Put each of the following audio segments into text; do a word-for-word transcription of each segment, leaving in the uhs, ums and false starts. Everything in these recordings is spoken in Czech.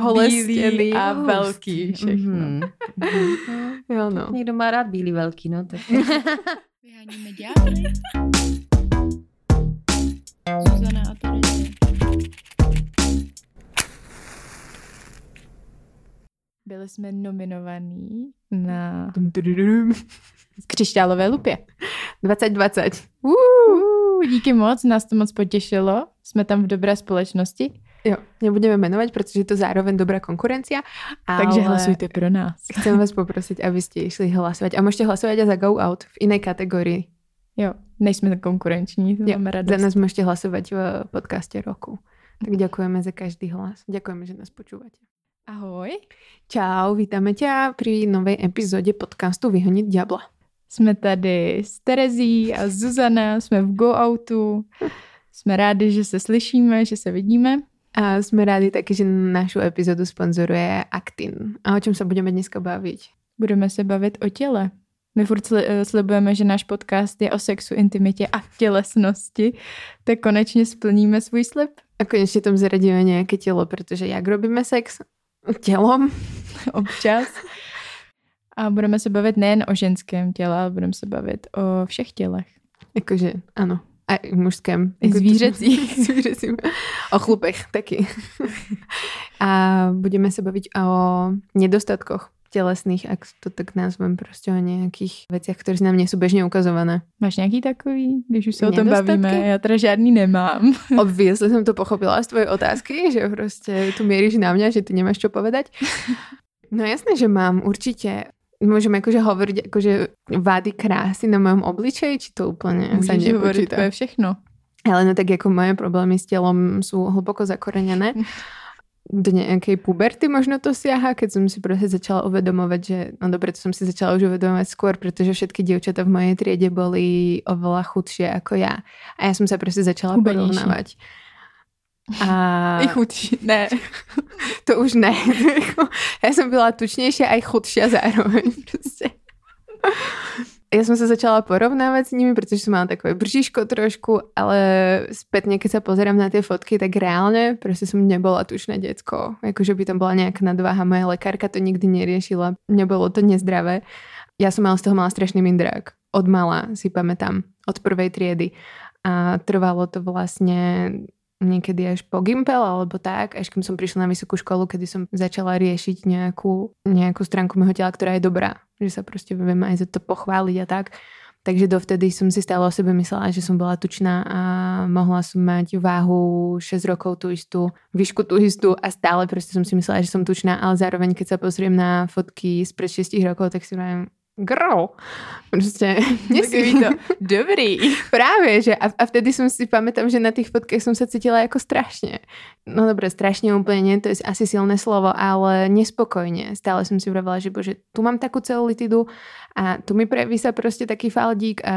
Holestěný a velký všechno. Mm-hmm. Mm-hmm. Jo, no. Někdo má rád bílý velký, no. Tak... Vyháníme ďábly. Zuzana a Tereza. Byli jsme nominovaní na Křišťálové lupě. dvacet dvacet. Uuu, díky moc, nás to moc potěšilo. Jsme tam v dobré společnosti. Jo, nebudeme jmenovat, protože je to zároveň dobrá konkurencia. Takže hlasujte pro nás. Chceme vás poprosit, abyste išli hlasovat. A můžete hlasovat a za Go Out v jiné kategorii. Jo, nejsme konkurenční, jo, máme radost. Za nás můžete hlasovat v podcastě roku. Tak děkujeme za každý hlas. Děkujeme, že nás počúvate. Ahoj. Čau, vítáme tě při nové epizodě podcastu Vyhonit Dabla. Jsme tady s Terezí a Zuzana, jsme v Go Outu. Jsme rádi, že se slyšíme, že se vidíme. A jsme rádi taky, že našu epizodu sponzoruje Actin. A o čem se budeme dneska bavit? Budeme se bavit o těle. My furt slibujeme, že náš podcast je o sexu, intimitě a tělesnosti. Tak konečně splníme svůj slib. A konečně tam zaradíme nějaké tělo, protože jak robíme sex? Tělom. Občas. A budeme se bavit nejen o ženském těle, ale budeme se bavit o všech tělech. Jakože, ano. A i mužském. I zvířecích. Zvířecím. O chlupech taky. A budeme se bavit o nedostatkoch tělesných, jak to tak nazvem, prostě o nějakých věcech, které nám nejsou běžně ukazované. Máš nějaký takový, když už se o tom bavíme? Já teda žádný nemám. Obviously jsem to pochopila z tvojí otázky, že prostě tu míříš na mě, že ty nemáš čo povedať. No jasné, že mám, určitě. Můžeme jakože hovoriť jakože vády krásy na mém obličeji, či to úplně se nepočítá. Můžeš hovoriť tvoje všechno. Ale no tak jako moje problémy s tělom jsou hluboko zakoreněné. Do nějakej puberty možno to siaha, keď som si prostě začala uvedomovať, že no dobre, to som si začala už uvedomovať skôr, pretože všetky dievčatá v mojej triede boli oveľa chudšie ako ja. A ja som sa prostě začala porovnávať. A... I chudší, ne. To už ne. Já jsem byla tučnější a i chudší a zároveň prostě. Já jsem se začala porovnávat s nimi, protože jsem měla takové bříško trošku, ale zpětně, když se pozerám na ty fotky, tak reálně prostě jsem nebyla tučné děcko. Jakože by tam byla nějaká nadváha, moje lekárka to nikdy neriešila, nebylo to nezdravé. Já jsem měla z toho měla strašný mindrák. Od mala si pamätám, od prvej triedy. A trvalo to vlastně... niekedy až po Gimpel alebo tak, až kým som prišla na vysokú školu, kedy som začala riešiť nejakú, nejakú stránku mého tela, ktorá je dobrá, že sa proste viem aj za to pochváliť a tak. Takže dovtedy som si stále o sebe myslela, že som bola tučná a mohla som mať váhu šesť rokov tú istú, výšku tú istú a stále proste som si myslela, že som tučná, ale zároveň keď sa pozriem na fotky z pred šesť rokov, tak si vravím, girl, prostě takový to dobrý. Právě, že a, a vtedy jsem si pamätám, že na těch fotkách jsem se cítila jako strašně. No dobré, strašně úplně, to je asi silné slovo, ale nespokojně. Stále jsem si vravila, že bože, tu mám takú celulitidu a tu mi previsá prostě taký faldík a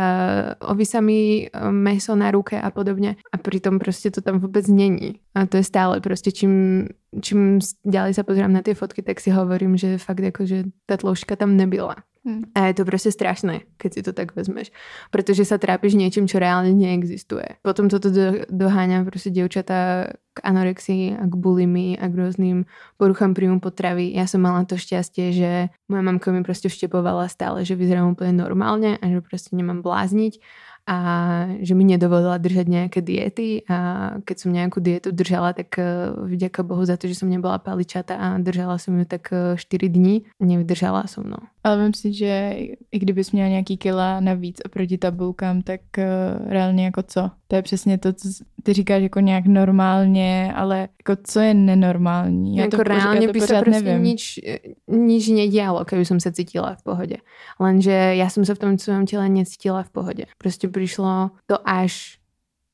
ovisá mi meso na ruke a podobně. A přitom prostě to tam vůbec není. A to je stále prostě čím čím ďalej se pozerám na ty fotky, tak si hovorím, že fakt jako, že ta tloušťka tam nebyla. A je to prostě strašné, keď si to tak vezmeš. Protože se trápíš něčím, čo reálně neexistuje. Potom toto do, doháňa prostě dievčatá k anorexii a k bulimii a k různým poruchám príjmu potravy. Já jsem mala to šťastie, že moja mamka mi prostě vštepovala stále, že vyzerám úplně normálně a že prostě nemám bláznit a že mi nedovolila držať nějaké diety a keď som nějakou dietu držala, tak vďaka Bohu za to, že som nebola paličata a držala som ju tak štyri dní, nevydržala som mnou. Ale vím si, že i kdybys měla nějaký kila navíc oproti tabulkám, tak reálně jako co? To je přesně to, co ty říkáš jako nějak normálně, ale jako co je nenormální? Já jako to reálně by se prostě nič, nič nedělalo, keby jsem se cítila v pohodě. Lenže já jsem se v tom svém těle necítila v pohodě. Prostě přišlo to až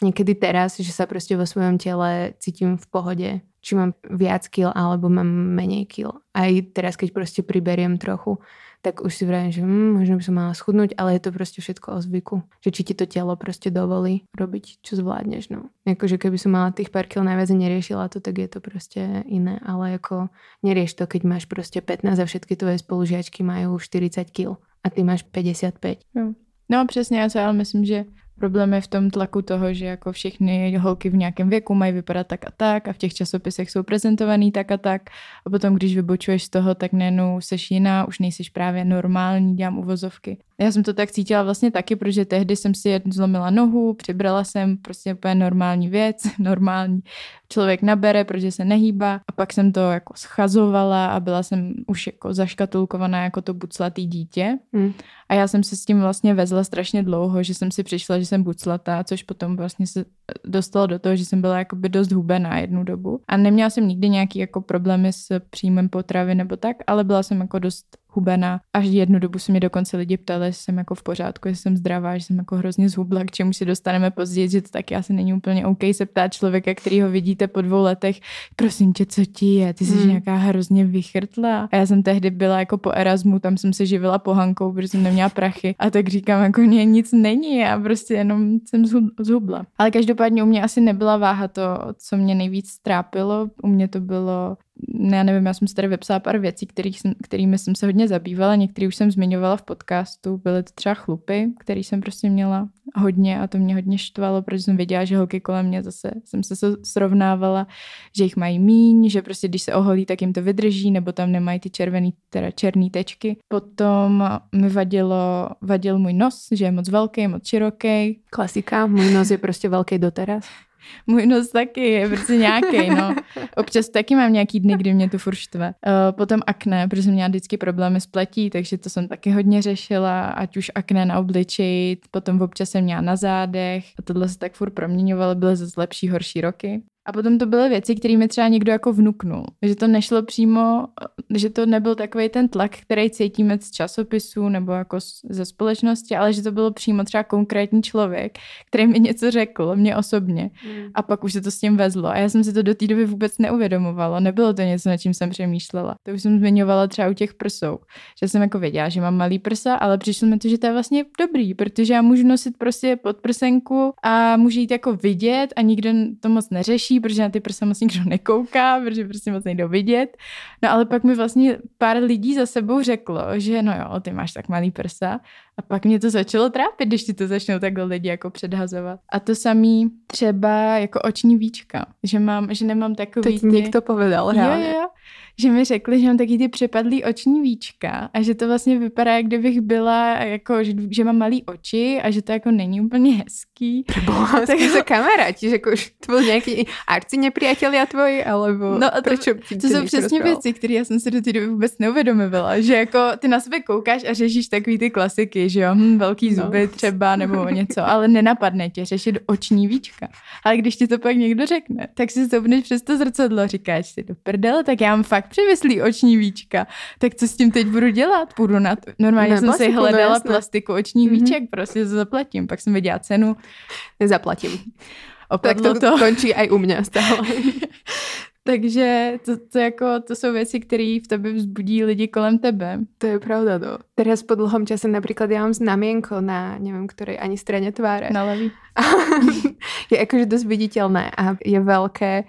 někdy teraz, že se prostě ve svém těle cítím v pohodě. Či mám viac kil, alebo mám menej kil. Aj teraz, keď prostě priberiem trochu, tak už si vravím, že hm, možná by som mala schudnúť, ale je to prostě všetko o zvyku. Že či ti to tělo prostě dovolí robiť, čo zvládneš. No. Jakože keby som mala tých pár kil najviac a neriešila to, tak je to prostě iné. Ale jako nerieš to, keď máš prostě pätnásť a všetky tvoje spolužiačky majú štyridsať kil a ty máš päťdesiatpäť. No, no přesně, já se ale myslím, že Problém je v tom tlaku toho, že jako všechny holky v nějakém věku mají vypadat tak a tak a v těch časopisech jsou prezentovaný tak a tak a potom, když vybočuješ z toho, tak nejenom seš jiná, už nejsiš právě normální, dělám uvozovky. Já jsem to tak cítila vlastně taky, protože tehdy jsem si zlomila nohu, přibrala jsem, prostě úplně normální věc, normální člověk nabere, protože se nehýbá a pak jsem to jako schazovala a byla jsem už jako zaškatulkovaná jako to buclatý dítě mm. a já jsem se s tím vlastně vezla strašně dlouho, že jsem si přišla, že jsem buclatá, což potom vlastně se dostalo do toho, že jsem byla jakoby dost hubená jednu dobu a neměla jsem nikdy nějaký jako problémy s příjmem potravy nebo tak, ale byla jsem jako dost hubená. Až jednu dobu se mě dokonce lidi ptali, že jsem jako v pořádku, že jsem zdravá, že jsem jako hrozně zhubla, k čemu si dostaneme později, že to taky asi není úplně OK se ptát člověka, který ho vidíte po dvou letech, prosím tě, co ti je, ty jsi hmm. nějaká hrozně vychrtlá. A já jsem tehdy byla jako po Erasmu, tam jsem se živila pohankou, protože jsem neměla prachy a tak říkám, jako mě nic není a prostě jenom jsem zhubla. Ale každopádně u mě asi nebyla váha to, co mě nejvíc trápilo, u mě to bylo... Já nevím, já jsem si tady vypsala pár věcí, kterých jsem, kterými jsem se hodně zabývala, některé už jsem zmiňovala v podcastu, byly to třeba chlupy, které jsem prostě měla hodně a to mě hodně štvalo, protože jsem věděla, že holky kolem mě zase, jsem se srovnávala, že jich mají míň, že prostě když se oholí, tak jim to vydrží, nebo tam nemají ty červený, teda černý tečky. Potom mi vadilo, vadil můj nos, že je moc velký, moc široký. Klasika, můj nos je prostě velký doteraz. Můj nos taky je prostě nějaký, no. Občas taky mám nějaký dny, kdy mě to furt štve. Uh, potom akné, protože jsem měla vždycky problémy s pletí, takže to jsem taky hodně řešila, ať už akné na obličeji, potom občas jsem měla na zádech a tohle se tak furt proměňovalo, byly zase lepší, horší roky. A potom to byly věci, které mi třeba někdo jako vnuknul. Že to nešlo přímo, že to nebyl takový ten tlak, který cítíme z časopisů nebo jako ze společnosti, ale že to bylo přímo třeba konkrétní člověk, který mi něco řekl, mě osobně. Mm. A pak už se to s tím vezlo. A já jsem si to do té doby vůbec neuvědomovala. Nebylo to něco, nad čím jsem přemýšlela. To už jsem zmiňovala třeba u těch prsou. Že jsem jako věděla, že mám malý prsa, ale přišlo mi to, že to je vlastně dobrý, protože já můžu nosit prostě podprsenku a můžu jít jako vidět a nikdo to moc neřeší, protože na ty prsa moc nikdo nekouká, protože prostě moc nejdou vidět. No ale pak mi vlastně pár lidí za sebou řeklo, že no jo, ty máš tak malý prsa a pak mě to začalo trápit, když ti to začnou takhle lidi jako předhazovat. A to samý třeba jako oční víčka, že mám, že nemám takový... To ti někdo povedal, jo, jo, že mi řekli, že mám taky ty přepadlý oční víčka a že to vlastně vypadá, jak kdybych byla, jako, že, že mám malý oči a že to jako není úplně hezký. Preboha, tak za kamaráti, že jako, že to byl nějaký arci nepřátelé tvoji, alebo no, proč to, to, to jsou přesně rozprával? Věci, které já jsem se do té doby vůbec neuvědomila, že jako ty na sebe koukáš a řešíš takový ty klasiky, že jo, hm, velký zuby no. třeba nebo něco, ale nenapadne tě řešit oční víčka. Ale když ti to pak někdo řekne, tak si stoupneš přes to zrcadlo, říkáš si do prdele, tak já mám fakt přiveslí oční víčka, tak co s tím teď budu dělat? Půjdu na to. Normálně ne, jsem plastiku, si hledala no, plastiku očních mm-hmm. víček, prostě zaplatím, pak jsem viděla cenu. Nezaplatím. Opadlo tak to, to končí aj u mě stále. Takže to, to, jako, to jsou věci, které v tebe vzbudí lidi kolem tebe. To je pravda, no. Teraz po dlhom čase například já mám znamienko na, nevím, které ani straně tváře. Na levý. Je jakože dost viditelné a je velké.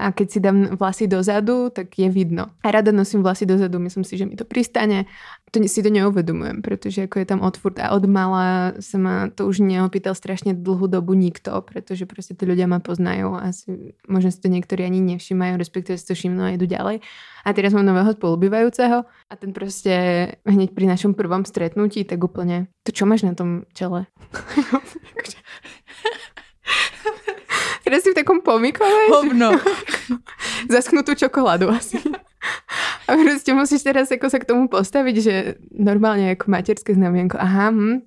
A keď si dám vlasy dozadu, tak je vidno. A rada nosím vlasy dozadu, myslím si, že mi to pristane. To si to neuvedomujem, pretože ako je tam otvor a od mala sa ma to už neopýtal strašne dlhú dobu nikto, pretože proste tí ľudia ma poznajú a si, možno si to niektorí ani nevšímajú, respektíve si to všimnú a idú ďalej. A teraz mám nového spolubývajúceho a ten proste hneď pri našom prvom stretnutí tak úplne, to čo máš na tom čele? Teraz si v takom pomykovej. Hovno. Zasknutú čokoládu asi. A proste musíš teraz ako sa k tomu postaviť, že normálne ako materské znamienko. Aha, hm.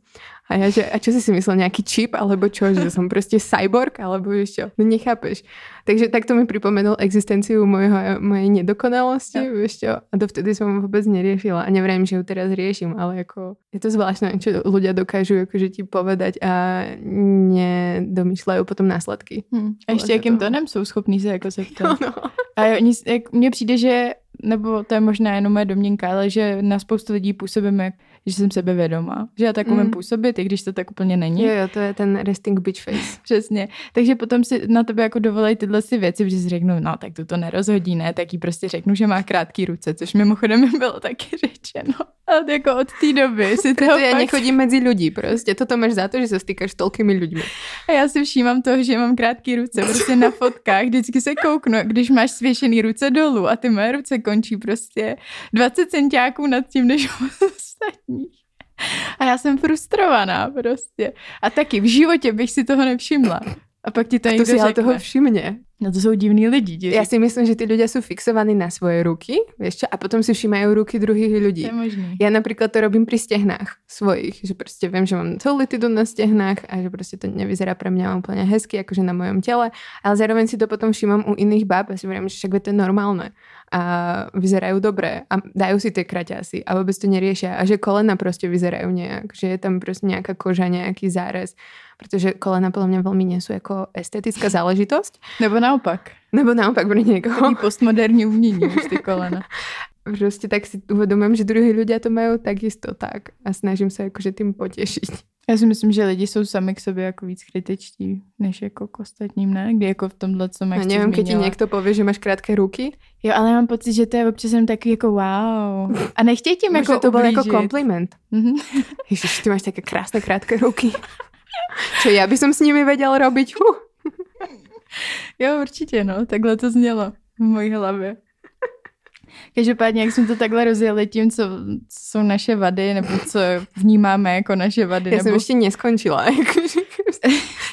A, ja, že, a čo si si myslel, nejaký čip? Alebo čo? Že som proste cyborg? Alebo ešte? No nechápeš. Takže takto mi pripomenul existenciu mojho, mojej nedokonalosti. No. Ešte? A dovtedy som vôbec neriešila. A neviem, že ju teraz riešim. Ale ako, je to zvláštne, čo ľudia dokážu akože ti povedať a nedomýšľajú potom následky. Hmm. A ešte jakým tónem sú schopní sa ako sa v tom. No, no. A mne přijde, že, nebo to je možná jenom moje domněnka, ale že na spoustu lidí působíme, že jsem sebevědomá, že já tak umím mm. působit, i když to tak úplně není. Jo, jo, to je ten resting bitch face. Přesně. Takže potom si na tebe jako dovolej tyhle si věci, protože si řeknu, no tak tu to nerozhodí, ne, tak jí prostě řeknu, že má krátké ruce, což mimochodem mi bylo taky řečeno. od, jako od té doby si toho já nechodím mezi lidi prostě. Toto máš za to, že se stýkáš s tolkými lidmi. A já si všímám toho, že mám krátké ruce. Prostě na fotkách vždycky se kouknu, když máš svěšený ruce dolů a ty moje ruce končí prostě dvacet centiáků nad tím, než ostatní. A já jsem frustrovaná prostě. A taky v životě bych si toho nevšimla. A pak ti to někdo řekne. Toho všimne. No to jsou divní lidi. Děři. Já si myslím, že ty ľudia sú fixovaní na svoje ruky, vieš čo? A potom si všímajú ruky druhých ľudí. To je možné. Ja napríklad to robím pri stehnách svojich, že proste viem, že mám celulitidu na stehnách a že proste to nevyzerá pre mňa úplne hezky, akože na mojom tele, ale zároveň si to potom všímam u iných báb a si viem, že však to je normálne a vyzerajú dobre a dajú si tie kraťasy a vôbec to neriešia a že kolena proste vyzerajú nejak, že je tam proste nejaká koža, nejaký zárez, pretože kolena podľa mňa veľmi nie sú ako estetická záležitosť. Nebo na Naopak. Nebo naopak pro někoho. Taký postmoderní umění už ty kolena. Prostě tak si uvědomím, že druhý ľudia to mají takisto tak a snažím se jakože tím potěšit. Já si myslím, že lidi jsou sami k sobě jako víc kritičtí, než jako k ostatním, ne? Kdy jako v tomhle, co máš zmínila. Nevím, když ti někdo poví, že máš krátké ruky. Jo, ale mám pocit, že to je občas jsem takový jako wow. A nechtěj tím jako to byl jako kompliment. Mm-hmm. Ježiš, ty máš také krásné krátké ruky. Čo já bych som s nimi věděl robiť. Uh. Jo, určitě, no, takhle to znělo v mojí hlavě. Každopádně, jak jsme to takhle rozjeli tím, co jsou naše vady, nebo co vnímáme jako naše vady. Já nebo... jsem ještě neskončila.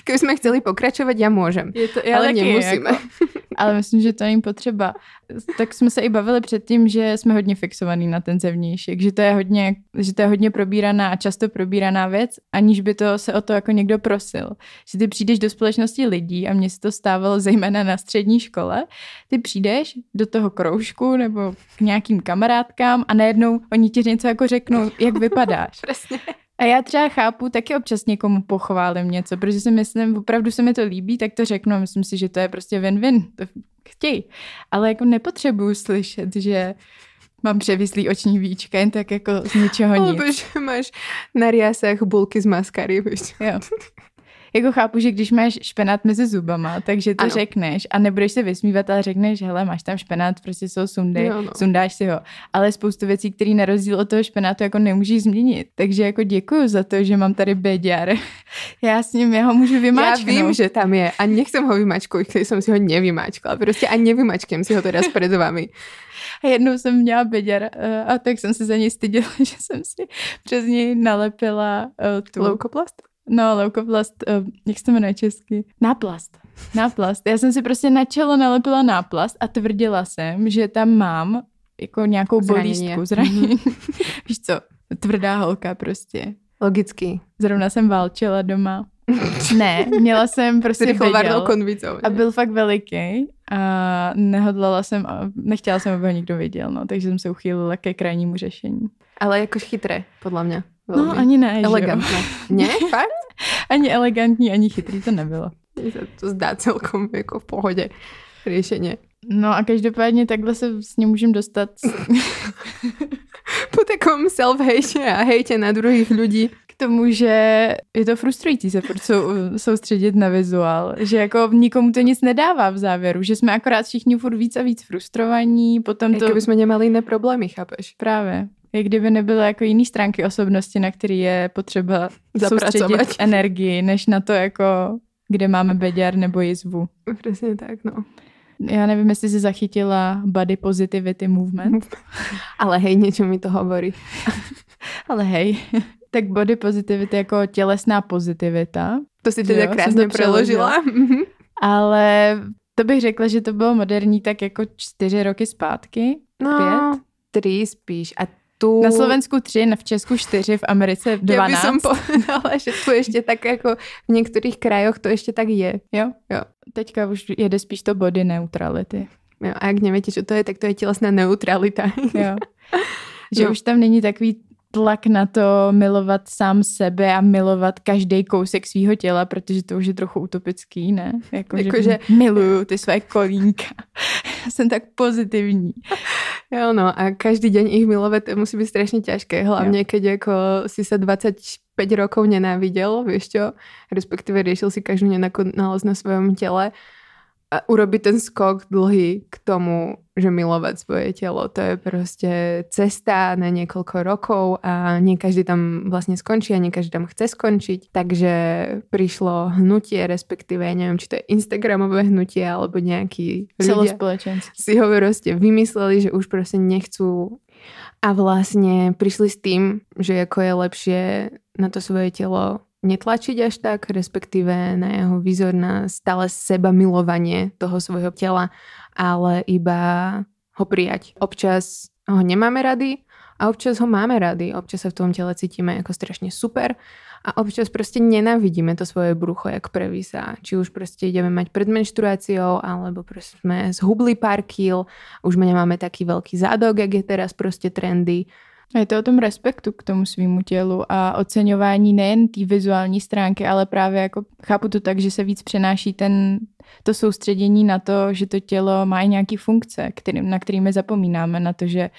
Kdyby jsme chtěli pokračovat, já můžem. Je to, já ale taky, nemusíme. Jako, ale myslím, že to není potřeba. Tak jsme se i bavili předtím, že jsme hodně fixovaní na ten zevnějšek, že to je hodně, že to je hodně probíraná a často probíraná věc, aniž by to se o to jako někdo prosil. Že ty přijdeš do společnosti lidí a mně se to stávalo zejména na střední škole, ty přijdeš do toho kroužku nebo k nějakým kamarádkám a najednou oni ti něco jako řeknou, jak vypadáš. Přesně. A já třeba chápu, taky občas někomu pochválím něco, protože si myslím, opravdu se mi to líbí, tak to řeknu, myslím si, že to je prostě win-win, to chtějí. Ale jako nepotřebuju slyšet, že mám převislý oční víčka, jen tak jako z ničeho nic. Alebo že máš na riasách bulky z maskary. Jo. Jako chápu, že když máš špenát mezi zubama, takže to ano. Řekneš a nebudeš se vysmívat, ale řekneš, hele, máš tam špenát, prostě jsou sundy, no, no. Sundáš si ho. Ale spoustu věcí, které na rozdíl od toho špenátu jako nemůžeš změnit. Takže jako děkuju za to, že mám tady béďar. Já s ním, já ho můžu vymáčknout. Já vím, že tam je a nechcem ho vymáčkovat, když jsem si ho nevymáčkala. Prostě a nevymáčkem si ho teda před vámi. A jednou jsem měla beďar a tak jsem se za něj stydila, že jsem si přes něj nalepila tu leukoplast. No, leukoplast, jak se to jmenuje česky? Náplast. Náplast. Já jsem si prostě na čelo nalepila náplast a tvrdila jsem, že tam mám jako nějakou bolístku, zranění. Mm-hmm. Víš co, tvrdá holka prostě. Logicky. Zrovna jsem válčila doma. Ne, měla jsem prostě beďal a byl fakt veliký a nehodlala jsem, a nechtěla jsem, aby ho nikdo viděl, no, takže jsem se uchýlila ke krajnímu řešení. Ale jakož chytré, podle mě. Velmi. No, ani ne, elegantně. Ne, fakt? Ani elegantní, ani chytrý to nebylo. Mně se to zdá celkom jako v pohodě řešení. No a každopádně takhle se s ním můžem dostat. Po takovém self-hejtě a hejtě na druhých lidí. K tomu, že je to frustrující se sou, soustředit na vizuál, že jako nikomu to nic nedává v závěru, že jsme akorát všichni furt víc a víc frustrovaní, potom to... Jakoby jsme nemali jiné problémy, chápeš? Právě. Jak kdyby nebyly jako jiný stránky osobnosti, na který je potřeba soustředit energii, než na to, jako, kde máme beďar nebo jizvu. Přesně tak, no. Já nevím, jestli jsi zachytila body positivity movement. Ale hej, něčo mi to hovorí. Ale hej. Tak body positivity jako tělesná pozitivita. To si teda jo, krásně přeložila. přeložila. Ale to bych řekla, že to bylo moderní tak jako čtyři roky zpátky. No, pět. Tři spíš. A tu... Na Slovensku tři, v Česku čtyři, v Americe dvanáct. Já bych som povedala, že tu ještě tak jako v některých krajoch to ještě tak je. Jo, jo. Teďka už jede spíš to body neutrality. Jo, a jak nevíte, co to je, tak to je tělesná neutralita. Jo. Že no. Už tam není takový tlak na to milovat sám sebe a milovat každý kousek svýho těla, protože to už je trochu utopický, ne? Jako, jako že, že miluju ty své kolínka. Já jsem tak pozitivní. Jo, no a každý deň ich milovať musí byť strašne ťažké, hlavne jo. Keď ako si sa dvacet pět rokov nenávidel, vieš čo, respektíve riešil si každú nenákonalosť na svojom tele a urobit ten skok dlhý k tomu, že milovat svoje tělo. To je prostě cesta na někoľko rokov a nie každý tam vlastne skončí a nie každý tam chce skončiť. Takže prišlo hnutie, respektíve, neviem, či to je instagramové hnutie alebo nejaký celospoločenský. Si ho proste vymysleli, že už proste nechcú a vlastne prišli s tým, že ako je lepšie na to svoje telo netlačiť až tak, respektíve na jeho výzor, na stále seba milovanie toho svojho tela, ale iba ho prijať. Občas ho nemáme rady a občas ho máme rady. Občas sa v tom tele cítime ako strašne super a občas proste nenávidíme to svoje brucho, jak previsá. Či už proste ideme mať pred menštruáciou, alebo proste sme zhubli pár kíl, už nemáme taký veľký zádok, jak je teraz proste trendy. A je to o tom respektu k tomu svýmu tělu a oceňování nejen té vizuální stránky, ale právě jako chápu to tak, že se víc přenáší ten, to soustředění na to, že to tělo má i nějaký funkce, který, na kterými zapomínáme, na to, že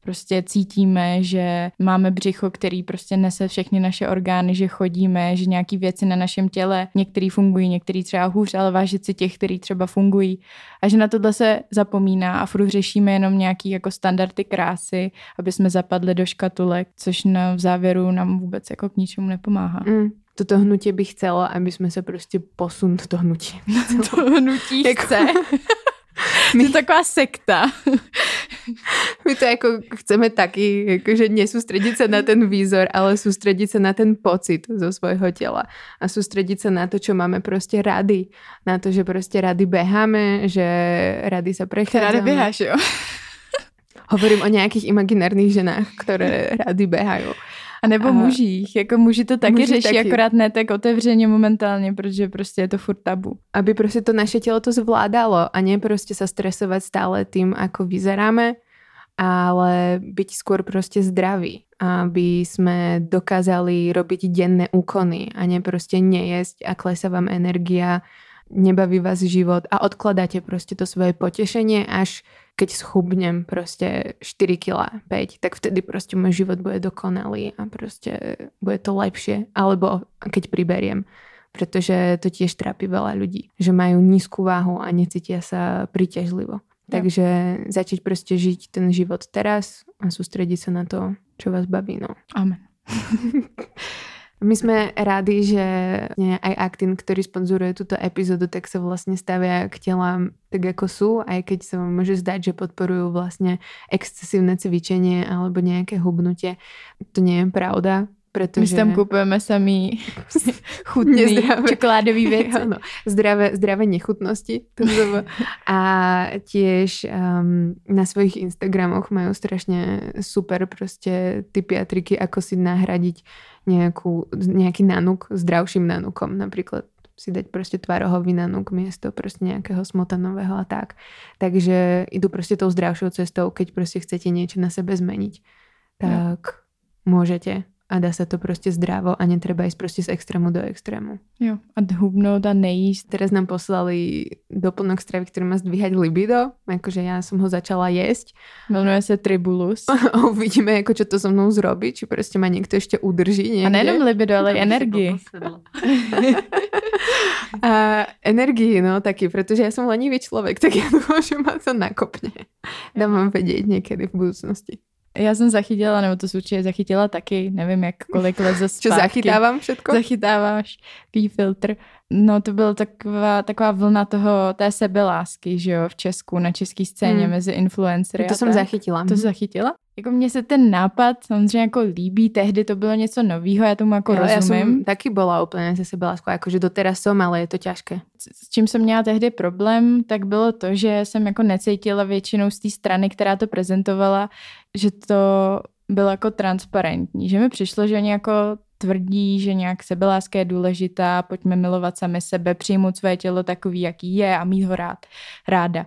prostě cítíme, že máme břicho, který prostě nese všechny naše orgány, že chodíme, že nějaký věci na našem těle, některý fungují, některý třeba hůř, ale vážit si těch, který třeba fungují. A že na tohle se zapomíná a furt řešíme jenom nějaký jako standardy krásy, aby jsme zapadli do škatulek, což na, v závěru nám vůbec jako k ničemu nepomáhá. Mm. Toto hnutí bych chcela, aby jsme se prostě posunuli to hnutí. To hnutí chce. My... To je taková sekta. My to jako chceme taky, jakože nesoustředit se na ten výzor, ale soustředit se na ten pocit zo svojho těla a soustředit se na to, čo máme prostě rádi. Na to, že prostě rádi běháme, že rádi se prechádzame. Rádi běháš, jo? Hovorím o nějakých imaginárních ženách, které rádi běhají. A nebo a... mužích, jako muži to taky řeší, akorát ne tak otevřeně momentálně, protože prostě je to furt tabu. Aby prostě to naše tělo to zvládalo a ne prostě se stresovat stále tím, ako vyzeráme, ale byť skôr prostě zdraví, aby jsme dokázali robiť denné úkony a ne prostě nejesť a klesá vám energia, nebaví vás život a odkladáte prostě to svoje potěšení až keď schubnem prostě štyri kilá päť, tak vtedy prostě môj život bude dokonalý a prostě bude to lepšie. Alebo keď priberiem, pretože to tiež trápi veľa ľudí, že majú nízku váhu a necítia sa príťažlivo. Takže začať prostě žiť ten život teraz a sústrediť sa na to, čo vás baví. No. Amen. My jsme rádi, že aj Actin, který sponzoruje tuto epizodu, tak se vlastně stavia k tělám tak, jako sú, aj keď se vám může zdať, že podporují vlastně excesivné cvičenie alebo nějaké hubnutie. To nie je pravda, protože... My si tam kupujeme sami chutné, zdravé čokoládové věci. Ano, zdravé, zdravé nechutnosti. A tiež um, na svojich Instagramoch majú strašně super prostě typy a triky, ako si nahradiť nejakú, nejaký nanuk zdravším nanukom. Napríklad si dať prostě tvarohový nanuk miesto prostě nejakého smotanového a tak. Takže idú prostě tou zdravšou cestou, keď prostě chcete niečo na sebe zmeniť. Tak no. Môžete. A dá se to prostě zdravo a netreba jít prostě z extrému do extrému. Jo, a hubnout a nejíst. Teraz nám poslali doplnok stravy, který má zdvíhat libido. Jakože já jsem ho začala jíst. Jmenuje se tribulus. A uvidíme, jako čo to so mnou zrobí, či prostě má někdo ještě udrží někde. A nejenom libido, ale i energii. A energii, no taky, protože já jsem lenivý člověk, tak já doufám, že má to nakopne. Dám vám vědět někdy v budoucnosti. Já jsem zachytila, nebo to určitě zachytila taky, nevím, jak kolik let za zpátky. Čo zachytávám všetko? Zachytáváš filtr. No to byla taková, taková vlna toho, té sebelásky, že jo, v Česku, na české scéně hmm. mezi influencery. No to jsem tak. zachytila. To jsi zachytila? Jako mně se ten nápad samozřejmě jako líbí, tehdy to bylo něco novýho, já tomu jako jo, rozumím. Já jsem taky byla úplně se sebeláskou, jakože doteraz jsem, ale je to těžké. S čím jsem měla tehdy problém, tak bylo to, že jsem jako necítila většinou z té strany, která to prezentovala, že to bylo jako transparentní, že mi přišlo, že oni jako tvrdí, že nějak sebeláska je důležitá, pojďme milovat sami sebe, přijmout své tělo takový, jaký je a mít ho rád, ráda.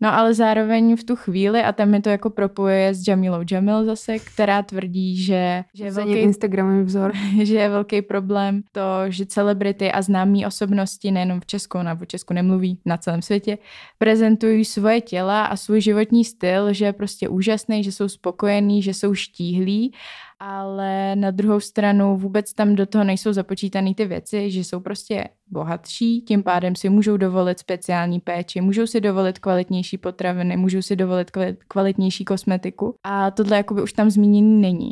No ale zároveň v tu chvíli, a tam mi to jako propojuje s Jameelou Jamil zase, která tvrdí, že, že, je velký, Instagramový vzor. Že je velký problém to, že celebrity a známí osobnosti, nejenom v Česku, nebo v Česku nemluví, na celém světě, prezentují svoje těla a svůj životní styl, že je prostě úžasný, že jsou spokojení, že jsou štíhlí ale na druhou stranu vůbec tam do toho nejsou započítané ty věci, že jsou prostě bohatší, tím pádem si můžou dovolit speciální péči, můžou si dovolit kvalitnější potraviny, můžou si dovolit kvalitnější kosmetiku a tohle jakoby už tam zmíněný není.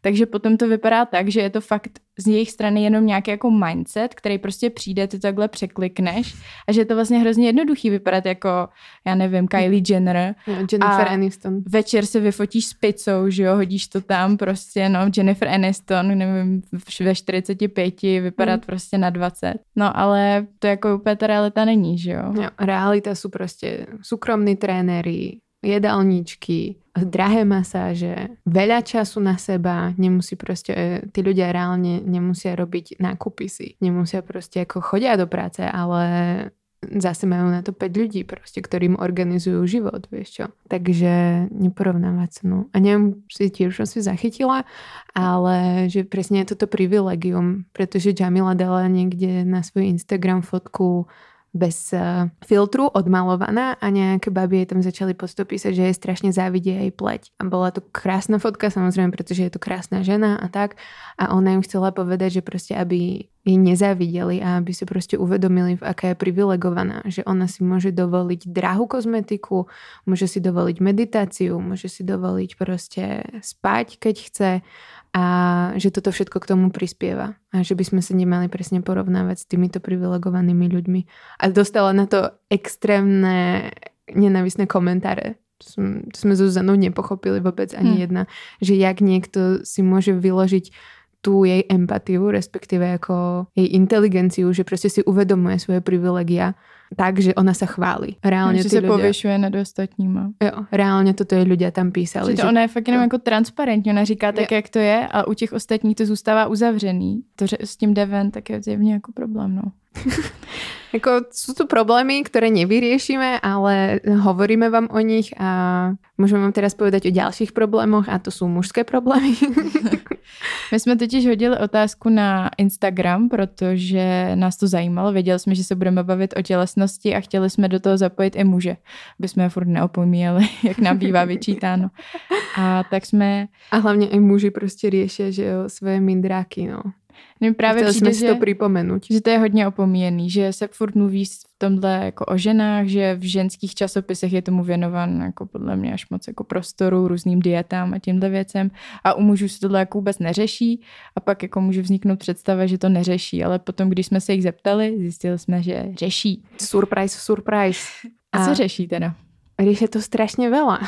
Takže potom to vypadá tak, že je to fakt z jejich strany jenom nějaký jako mindset, který prostě přijde, ty takhle překlikneš a že je to vlastně hrozně jednoduchý vypadat jako, já nevím, Kylie Jenner. No, Jennifer Aniston. Večer se vyfotíš s pizzou, že jo, hodíš to tam prostě, no, Jennifer Aniston, nevím, ve čtyřicet pět vypadat mm. prostě na dvacet. No, ale to jako úplně ta realita není, že jo? No, realita jsou prostě súkromní trenéry, jedálničky, drahé masáže, veľa času na seba, nemusí prostě, tí ľudia reálne nemusia robiť nákupy si, nemusia prostě jako chodia do práce, ale zase majú na to päť ľudí prostě, ktorým organizujú život, vieš čo. Takže neporovnávať sa, no. A neviem, si tiež som si zachytila, ale že presne je toto privilegium, pretože Jamila dala niekde na svoj Instagram fotku bez filtru, odmalovaná a nějaké babi tam začaly postupísať, že je strašně závidí jej pleť. A bola to krásna fotka, samozřejmě, protože je to krásná žena a tak. A ona jim chcela povedať, že prostě, aby jej nezávideli a aby si prostě uvedomili, v aká je privilegovaná, že ona si môže dovoliť drahú kozmetiku, môže si dovoliť meditáciu, môže si dovoliť prostě spať, keď chce. A že toto všetko k tomu prispieva. A že by sme sa nemali presne porovnávať s týmito privilegovanými ľuďmi. A dostala na to extrémne nenávisné komentáre. To sme s Zuzanou nepochopili vôbec ani hmm. jedna. Že jak niekto si môže vyložiť tu jej empatiu, respektíve jako jej inteligenciu, že prostě si uvedomuje svoje privilegia, takže ona sa chválí. Reálně ty se ľudia povyšuje nad ostatníma. Jo, reálně toto je ľudia tam písali. Že to že ona je fakt jenom to jako transparentně, ona říká tak, jo, jak to je, a u těch ostatních to zůstává uzavřený. To, že s tím Devon, tak je zjevně jako problém, no. Jako sú tu problémy, ktoré nevyriešime, ale hovoríme vám o nich a môžeme vám teraz povedať o ďalších problémoch a to sú mužské problémy. My jsme totiž hodili otázku na Instagram, protože nás to zajímalo. Věděli jsme, že se budeme bavit o tělesnosti a chtěli jsme do toho zapojit i muže, aby jsme furt neopomíjeli, jak nám bývá vyčítáno. A tak jsme... A hlavně i muži prostě řeší, že jo, svoje mindráky, no. No právě přijde, že, to že to je hodně opomíjený, že se furt mluví v tomhle jako o ženách, že v ženských časopisech je tomu věnovan jako podle mě až moc jako prostoru, různým dietám a tímhle věcem a u mužů se tohle jako vůbec neřeší a pak jako může vzniknout představa, že to neřeší, ale potom, když jsme se jich zeptali, zjistili jsme, že řeší. Surprise, surprise. A, a co řeší teda? Riešia to strašne veľa.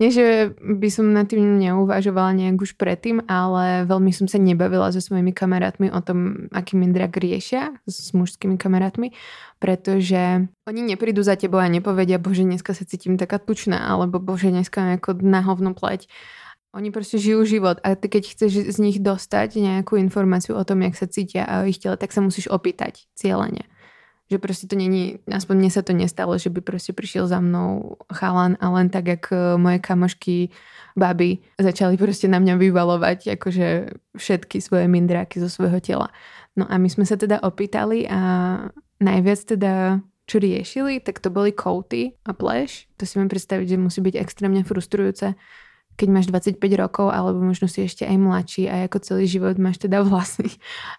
Nie, že by som nad tým neuvažovala nejak už predtým, ale veľmi som sa nebavila so svojimi kamarátmi o tom, aký mindrak riešia s mužskými kamarátmi, pretože oni neprídu za tebou a nepovedia, bože, dneska sa cítim taká tučná, alebo bože, dneska mám ako na hovno pleť. Oni prostě žijú život a ty, keď chceš z nich dostať nejakú informáciu o tom, jak sa cítia a o ich tele, tak sa musíš opýtať cieľene. Že prostě to není, aspoň mně se to nestalo, že by prostě přišel za mnou chalan a len tak, jak moje kamošky, baby, začali prostě na mě vyvalovat jakože všetky svoje mindráky zo svého těla. No a my jsme se teda opýtali a najviac teda, čo riešili, tak to byly kouty a pleš. To si mám představit, že musí být extrémně frustrujúce, keď máš dvacet pět rokov, alebo možno si ešte aj mladší a jako celý život máš teda vlasy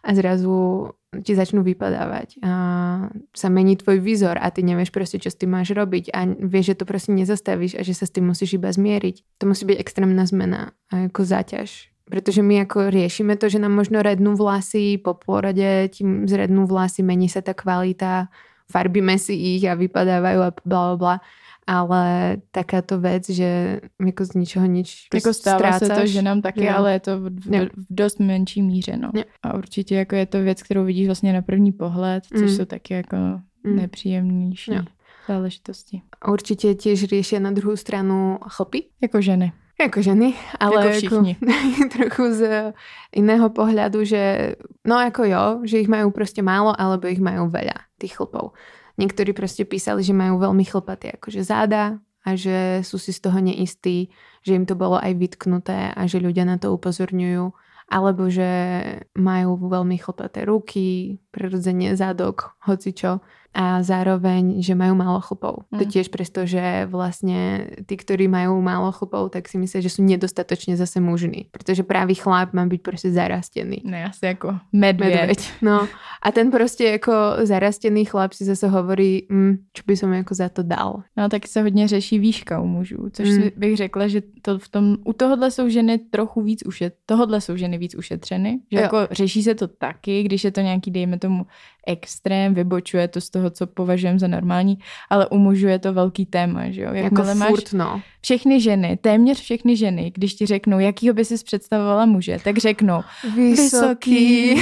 a zrazu ti začnú vypadávať a sa mení tvoj výzor a ty nevieš prostě, čo s tým máš robiť a vieš, že to prostě nezastavíš a že sa s tým musíš iba zmieriť. To musí byť extrémna zmena a jako záťaž. Protože my jako riešime to, že nám možno rednú vlasy, po porode tím zrednú vlasy, mení sa ta kvalita, farbíme si ich a vypadávajú a blablabla. Ale takáto vec, že jako z ničeho nič jako stává se to, že nám taky, no. Ale je to v, v, v dost menší míře. No. No. A určitě jako je to věc, kterou vidíš vlastně na první pohled, což mm. jsou taky jako mm. nepříjemnější no. záležitosti. Určitě tiež řeší na druhou stranu chlapy. Jako ženy. Jako ženy, ale jako všichni. Jako, trochu z jiného pohledu, že no jako jo, že ich majú prostě málo, alebo ich majú veľa, tých chlpov. Niektorí prostě písali, že majú veľmi chlpaté akože záda a že sú si z toho neistí, že im to bolo aj vytknuté a že ľudia na to upozorňujú, alebo že majú veľmi chlpaté ruky, prirodzene zadok, hocičo, a zároveň, že majú málo chlpov. Mm. To tiež preto, že vlastne tí, ktorí majú málo chlpov, tak si myslia, že sú nedostatočne zase mužní. Pretože právý chlap má byť proste zarastený. No jasne, ako medveď. No a ten proste ako zarastený chlap si zase hovorí, mm, čo by som ako za to dal. No tak sa hodne řeší výška u mužů, což mm. bych řekla, že to v tom, u tohohle sú ženy trochu víc ušetřeny. Tohodle sú ženy víc ušetřeny. Že jako řeší se to taky, když je to nějaký, dejme tomu, extrém, vybočuje to z toho, co považujem za normální, ale u mužů je to velký téma, že jo. Jako furt, no. Všechny ženy, téměř všechny ženy, když ti řeknou, jakýho by si představovala muže, tak řeknou vysoký. vysoký.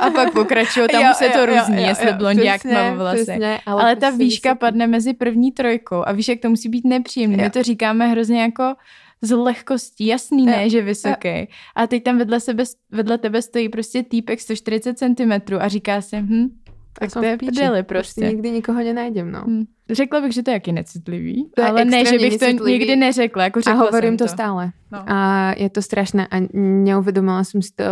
A pak pokračují, tam jo, se jo, to různí, jestli blondiák má vlasy. Přesně, ale ale ta výška vysoký. Padne mezi první trojkou a víš, jak to musí být nepříjemný. My to říkáme hrozně jako z lehkostí, jasný, ne, že vysoký. A teď tam vedle, sebe, vedle tebe stojí prostě týpek sto čtyřicet centimetrů a říká si, hm, tak to je v prdeli prostě. Prostě nikdy nikoho nenajdem, no. Hm. Řekla bych, že to je jaký necitlivý, to ale ne, že bych necitlivý. To nikdy neřekla. Jako řekla a hovorím to stále. No. A je to strašné a neuvedomila jsem si to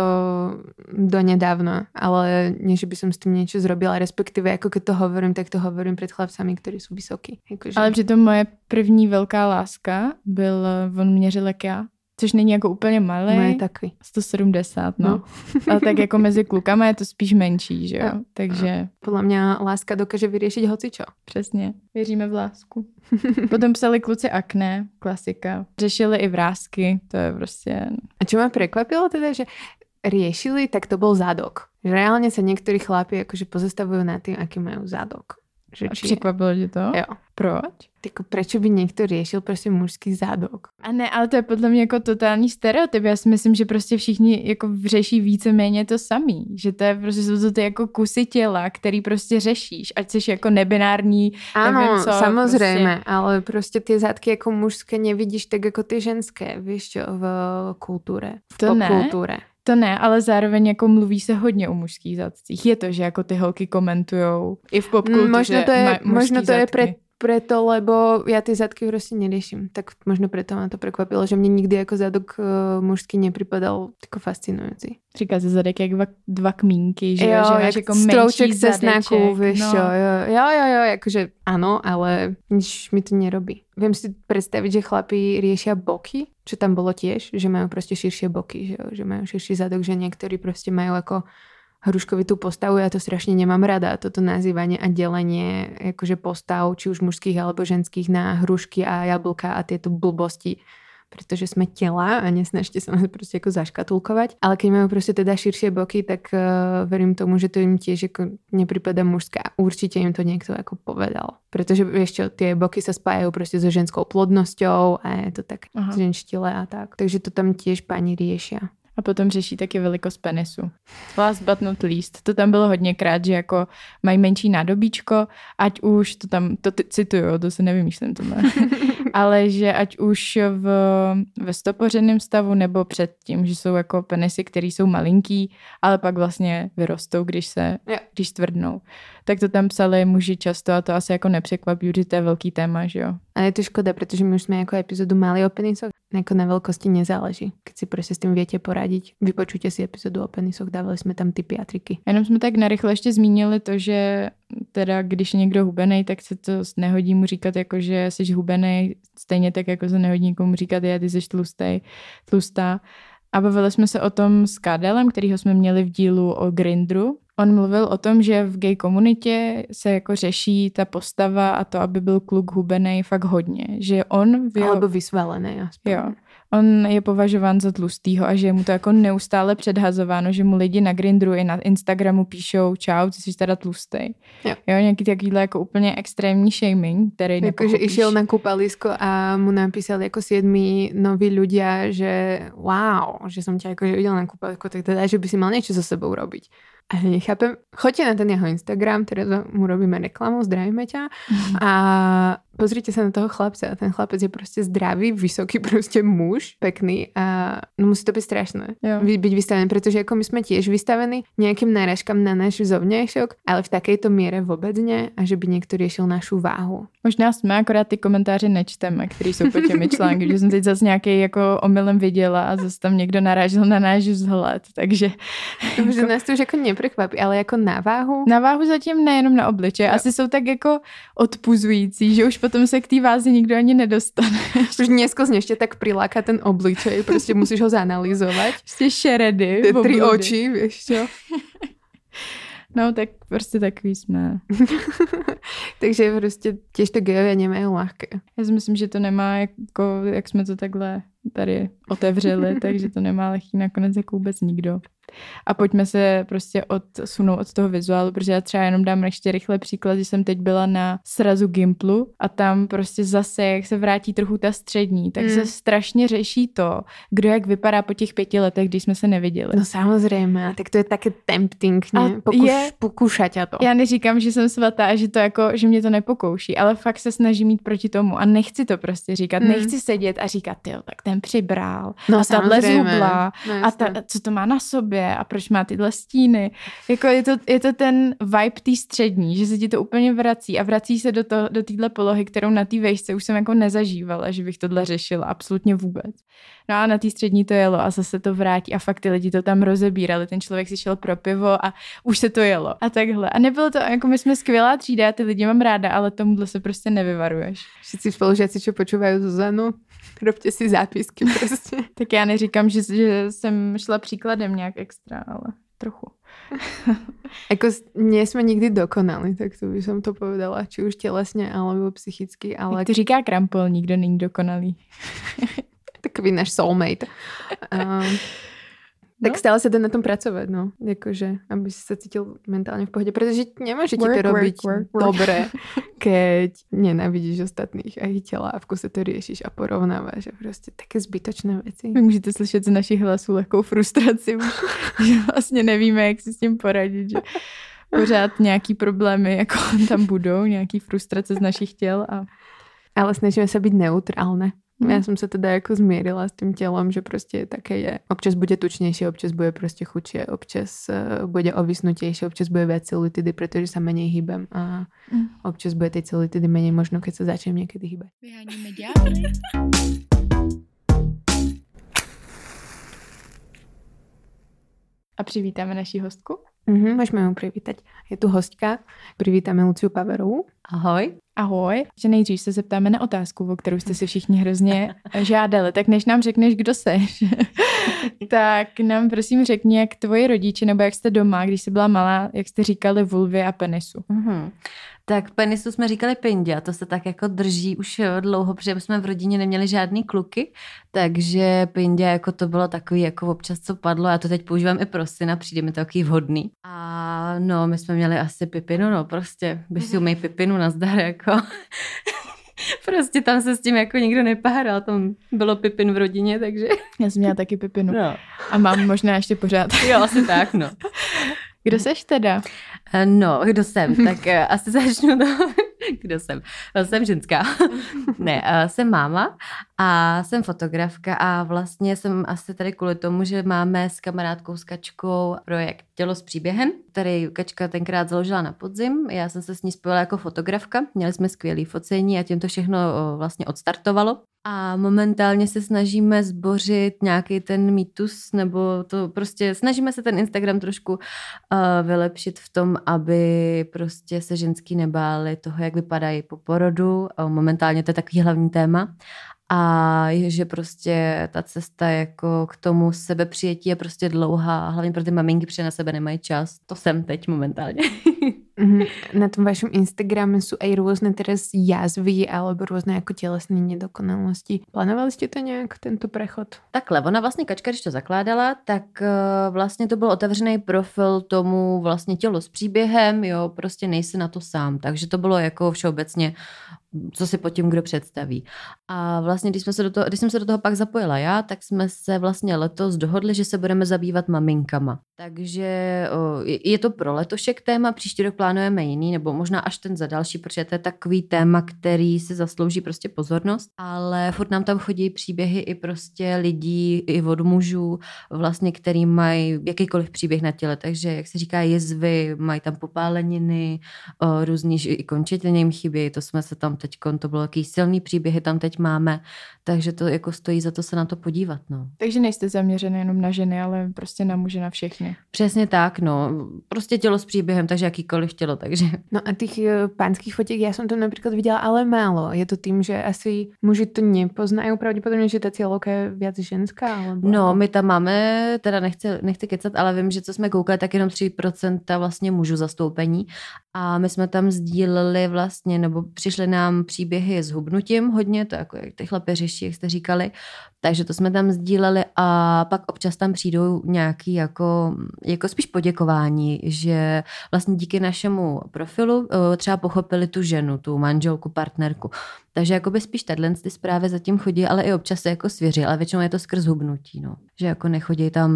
donedávno, ale nie, že by som s tým niečo zrobila, respektíve ako keď to hovorím, tak to hovorím pred chlapcami, ktorí sú vysokí. Jakože... Ale přitom moje první velká láska byl, on měřil jak já. Což není jako úplně malý. Moje taky. sto sedmdesát, no. no. Ale tak jako mezi klukama je to spíš menší, že jo? No. Takže... No. Podle mě láska dokáže vyřešit hocičo. Přesně. Věříme v lásku. Potom psali kluci akné, klasika. Řešili i vrásky, to je prostě... A čo mě překvapilo teda, že řešili, tak to byl zadok. Reálně se některý chlapi jakože pozastavují na tým, aký mají zadok. Že či... Překvapilo tě to? Jo. Proč? Tako, prečo by někdo řešil prostě mužský zádok? A ne, ale to je podle mě jako totální stereotyp. Já si myslím, že prostě všichni jako řeší víceméně to samý. Že to je prostě jsou to ty jako kusy těla, který prostě řešíš. Ať jsi jako nebinární, ano, nevím co. Ano, samozřejmě, prostě... ale prostě ty zádky jako mužské nevidíš tak jako ty ženské, víš čo, v kultuře. V to popkultuře. To ne, ale zároveň jako mluví se hodně o mužských zadcích. Je to, že jako ty holky komentujou i v popkultuře. Možno to je, možno to je pre, preto, lebo já ty zadky prostě nerieším. Tak možno preto mě to překvapilo, že mě nikdy jako zadok uh, mužský nepřipadal jako fascinující. Říká se zadek jak dva, dva kmínky, že jo, jo že máš jako menší zadeček. Víš, no. jo, jo, jo, jo, jakože ano, ale nič mi to nerobí. Vím si představit, že chlapi řeší boky. Čo tam bolo tiež, že majú proste širšie boky, že, že majú širší zadok, že niektorí proste majú ako hruškovitú postavu, ja to strašne nemám rada, toto nazývanie a delenie akože postav, či už mužských alebo ženských na hrušky a jablka a tieto blbosti, pretože sme tela a nesnažte sa nás proste ako zaškatulkovať, ale keď majú proste teda širšie boky, tak uh, verím tomu, že to im tiež ako nepripadá mužská. Určite im to niekto ako povedal. Pretože ešte tie boky sa spájajú proste so ženskou plodnosťou a je to tak zženštile a tak. Takže to tam tiež pani riešia. A potom řeší taky velikost penisu. Last but not least. To tam bylo hodněkrát, že jako mají menší nádobíčko, ať už, to tam, to t- cituju, to se nevymýšlím tohle, ale že ať už v, ve stopořeném stavu nebo předtím, že jsou jako penisy, které jsou malinký, ale pak vlastně vyrostou, když se, když stvrdnou. Tak to tam psali muži často a to asi jako nepřekvapí, že to je velký téma, že jo. A je to škoda, protože my už jsme jako epizodu mali o penisoch. Jako na velkosti nezáleží. Keď si prostě s tím větě poradit, vypočujte si epizodu o penisoch, dávali jsme tam tipy a triky. Jenom jsme tak narychle ještě zmínili to, že teda když někdo hubenej, tak se to nehodí mu říkat jako, že jsi hubenej, stejně tak jako se nehodí nikomu říkat, že ty jsi tlustej, tlustá. A bavili jsme se o tom s Kadelem, kterýho jsme měli v dílu o Grindru. On mluvil o tom, že v gay komunitě se jako řeší ta postava a to, aby byl kluk hubenej fakt hodně. Že on... Jeho... Alebo vysvalený. Aspoň. Jo. On je považován za tlustýho a že je mu to jako neustále předhazováno, že mu lidi na Grindru i na Instagramu píšou čau, ty jsi teda tlustej. Jo. jo, nějaký takovýhle jako úplně extrémní shaming, který nepochopíš. Jakože išel na kupalisko a mu napísal jako siedmi noví ľudia, že wow, že jsem tě jako viděl na kupalisko, tak teda, že by si mal něco za sebou robiť. A že nechápem, choďte na ten jeho Instagram, teda mu robíme reklamu, zdravíme ťa. A pozrite sa na toho chlapca a ten chlapec je prostě zdravý, vysoký prostě muž, pekný a no musí to být strašné být vystavený, protože jako my jsme tiež vystavení nějakým náražkám na náš zovňajšok, ale v takejto míre vůbec ne a že by někdo riešil našu váhu. Možná jsme akorát ty komentáře nečteme, který jsou pod těmi články, že jsem teď zase nějaký jako omylem viděla a zase tam někdo narážil na náš vzhled, takže... Dobře, jako... nás to už jako neprekvapí, ale jako na váhu? Na váhu zatím nejenom na obličeji, asi jsou tak jako odpuzující, že už potom se k té váze nikdo ani nedostane. Už dneskozně ještě tak priláká ten obličej, prostě musíš ho zanalizovat. Prostě šeredy. Ty tři oči, víš čo? No, tak prostě takový jsme. Takže prostě těž to gejové nemají lehké. Já si myslím, že to nemá, jako, jak jsme to takhle tady otevřeli, takže to nemá lehký nakonec jako vůbec nikdo. A pojďme se prostě odsunout od toho vizuálu, protože já třeba jenom dám ještě rychle příklad, že jsem teď byla na srazu Gimplu a tam prostě zase, jak se vrátí trochu ta střední, tak mm. se strašně řeší to, kdo jak vypadá po těch pěti letech, když jsme se neviděli. No samozřejmě, tak to je taky tempting, ne? Pokuš, je, pokušať a to. Já neříkám, že jsem svatá a že, to jako, že mě to nepokouší, ale fakt se snažím jít proti tomu a nechci to prostě říkat, mm. nechci sedět a říkat, jo, tak ten přibral no, a tahle zhubla no, a ta, co to má na sobě a proč má tyhle stíny. Jako je to, je to ten vibe tý střední, že se ti to úplně vrací a vrací se do, to, do téhle polohy, kterou na té vejšce už jsem jako nezažívala, že bych tohle řešila, absolutně vůbec. No a na té střední to jelo a zase to vrátí a fakt ty lidi to tam rozebírali, ten člověk si šel pro pivo a už se to jelo a takhle. A nebylo to, jako my jsme skvělá třída, ty lidi mám ráda, ale tomuhle se prostě nevyvaruješ. Všichni spolužáci, co počúvají Zuzanu, robte si zápisky prostě. Tak já neříkám, že, že jsem šla příkladem nějak extra, ale trochu. Jako nie sme nikdy dokonali, tak to by som to povedala, či už telesne alebo psychicky, ale... Jak to říká Krampol, nikdo není dokonalý. Takový náš soulmate. Um, tak no. Stále sa dá na tom pracovať, no. Jakože, aby si sa cítil mentálne v pohode, pretože nemôžete to robiť work, work. Dobre, keď nenávidíš ostatných a ich tela a v kuse to riešiš a porovnávaš a proste také zbytočné veci. Vy môžete slyšet z našich hlasů lehkou frustraci, že vlastne nevíme, jak si s tím poradiť, že pořád nějaký problémy jako tam budou, nějaký frustrace z našich těl. A... Ale snažíme sa byť neutrálne. Já jsem se teda jako zmírila s tím tělem, že prostě také je. Občas bude tučnější, občas bude prostě chudší, občas bude ovisnutější, občas bude viac celulitidy, protože se méně hýbem a občas bude tej celulitidy méně možno, keď se začnem někdy hýbať. Vyháníme ďábly. A přivítáme naši hostku. Mm-hmm, můžeme ju privítať. Je tu hostka. Privítáme Luciu Paverovou. Ahoj. Ahoj. Že nejdřív se zeptáme na otázku, o kterou jste si všichni hrozně žádali. Tak než nám řekneš, kdo seš, tak nám prosím řekni, jak tvoji rodiče, nebo jak jste doma, když jsi byla malá, jak jste říkali vulvě a penisu. Mm-hmm. Tak penisu jsme říkali pindě a to se tak jako drží už dlouho, protože jsme v rodině neměli žádný kluky, takže pindě jako to bylo takový jako občas co padlo, já to teď používám i pro syna, přijde mi to takový vhodný. A no, my jsme měli asi pipinu, no prostě, by si umej pipinu, nazdar, jako. Prostě tam se s tím jako nikdo nepáral, tam bylo pipin v rodině, takže. Já jsem měla taky pipinu. No. A mám možná ještě pořád. Jo, asi tak, no. Kdo seš teda? No, kdo jsem? Tak asi začnu to. Kdo jsem? No, jsem ženská. Ne, jsem máma a jsem fotografka a vlastně jsem asi tady kvůli tomu, že máme s kamarádkou s Kačkou projekt Tělo s příběhem, který Kačka tenkrát založila na podzim. Já jsem se s ní spojila jako fotografka, měli jsme skvělý focení a tím to všechno vlastně odstartovalo. A momentálně se snažíme zbořit nějaký ten mýtus, nebo to prostě snažíme se ten Instagram trošku uh, vylepšit v tom, aby prostě se ženský nebáli toho, jak vypadají po porodu. Momentálně to je takový hlavní téma. A že prostě ta cesta jako k tomu sebepřijetí je prostě dlouhá. Hlavně pro ty maminky, protože na sebe nemají čas. To jsem teď momentálně. Na tom vašem Instagrame jsou aj různé teraz jazvy alebo různé jako tělesné nedokonalosti. Plánovali jste to nějak, tento prechod? Takhle, ona vlastně Kačka, když to zakládala, tak vlastně to byl otevřený profil tomu vlastně tělo s příběhem, jo, prostě nejsi na to sám. Takže to bylo jako všeobecně co si pod tím kdo představí. A vlastně, když, jsme se do toho, když jsem se do toho pak zapojila já, tak jsme se vlastně letos dohodli, že se budeme zabývat maminkama. Takže je to pro letošek téma, příští rok plánujeme jiný, nebo možná až ten za další, protože to je takový téma, který si zaslouží prostě pozornost, ale furt nám tam chodí příběhy i prostě lidí, i od mužů, vlastně, který mají jakýkoliv příběh na těle, takže jak se říká jizvy, mají tam popáleniny, různý i končetiny jim chybí, to jsme se tam teď, to bylo jaký silný příběhy tam teď máme, takže to jako stojí za to se na to podívat, no. Takže nejste zaměřený jenom na ženy, ale prostě na muže, na všechny. Přesně tak, no. Prostě tělo s příběhem, takže jakýkoliv tělo, takže. No a těch pánských fotek, já jsem to například viděla, ale málo. Je to tím, že asi muži to nepoznají, pravděpodobně, že ta cílovka je víc ženská, alebo... No, my tam máme, teda nechci, nechci kecat, ale vím, že co jsme koukali, tak jenom tři procenta vlastně mužů zastoupení. A my jsme tam sdíleli vlastně, nebo přišli nám příběhy s hubnutím hodně, to jako jak ty chlapi řeší, jak jste říkali, takže to jsme tam sdíleli a pak občas tam přijdou nějaký jako, jako spíš poděkování, že vlastně díky našemu profilu třeba pochopili tu ženu, tu manželku, partnerku. Takže jakoby spíš tadlen ty zprávy zatím chodí, ale i občas se jako svěří, ale většinou je to skrz hubnutí, no. Že jako nechodí tam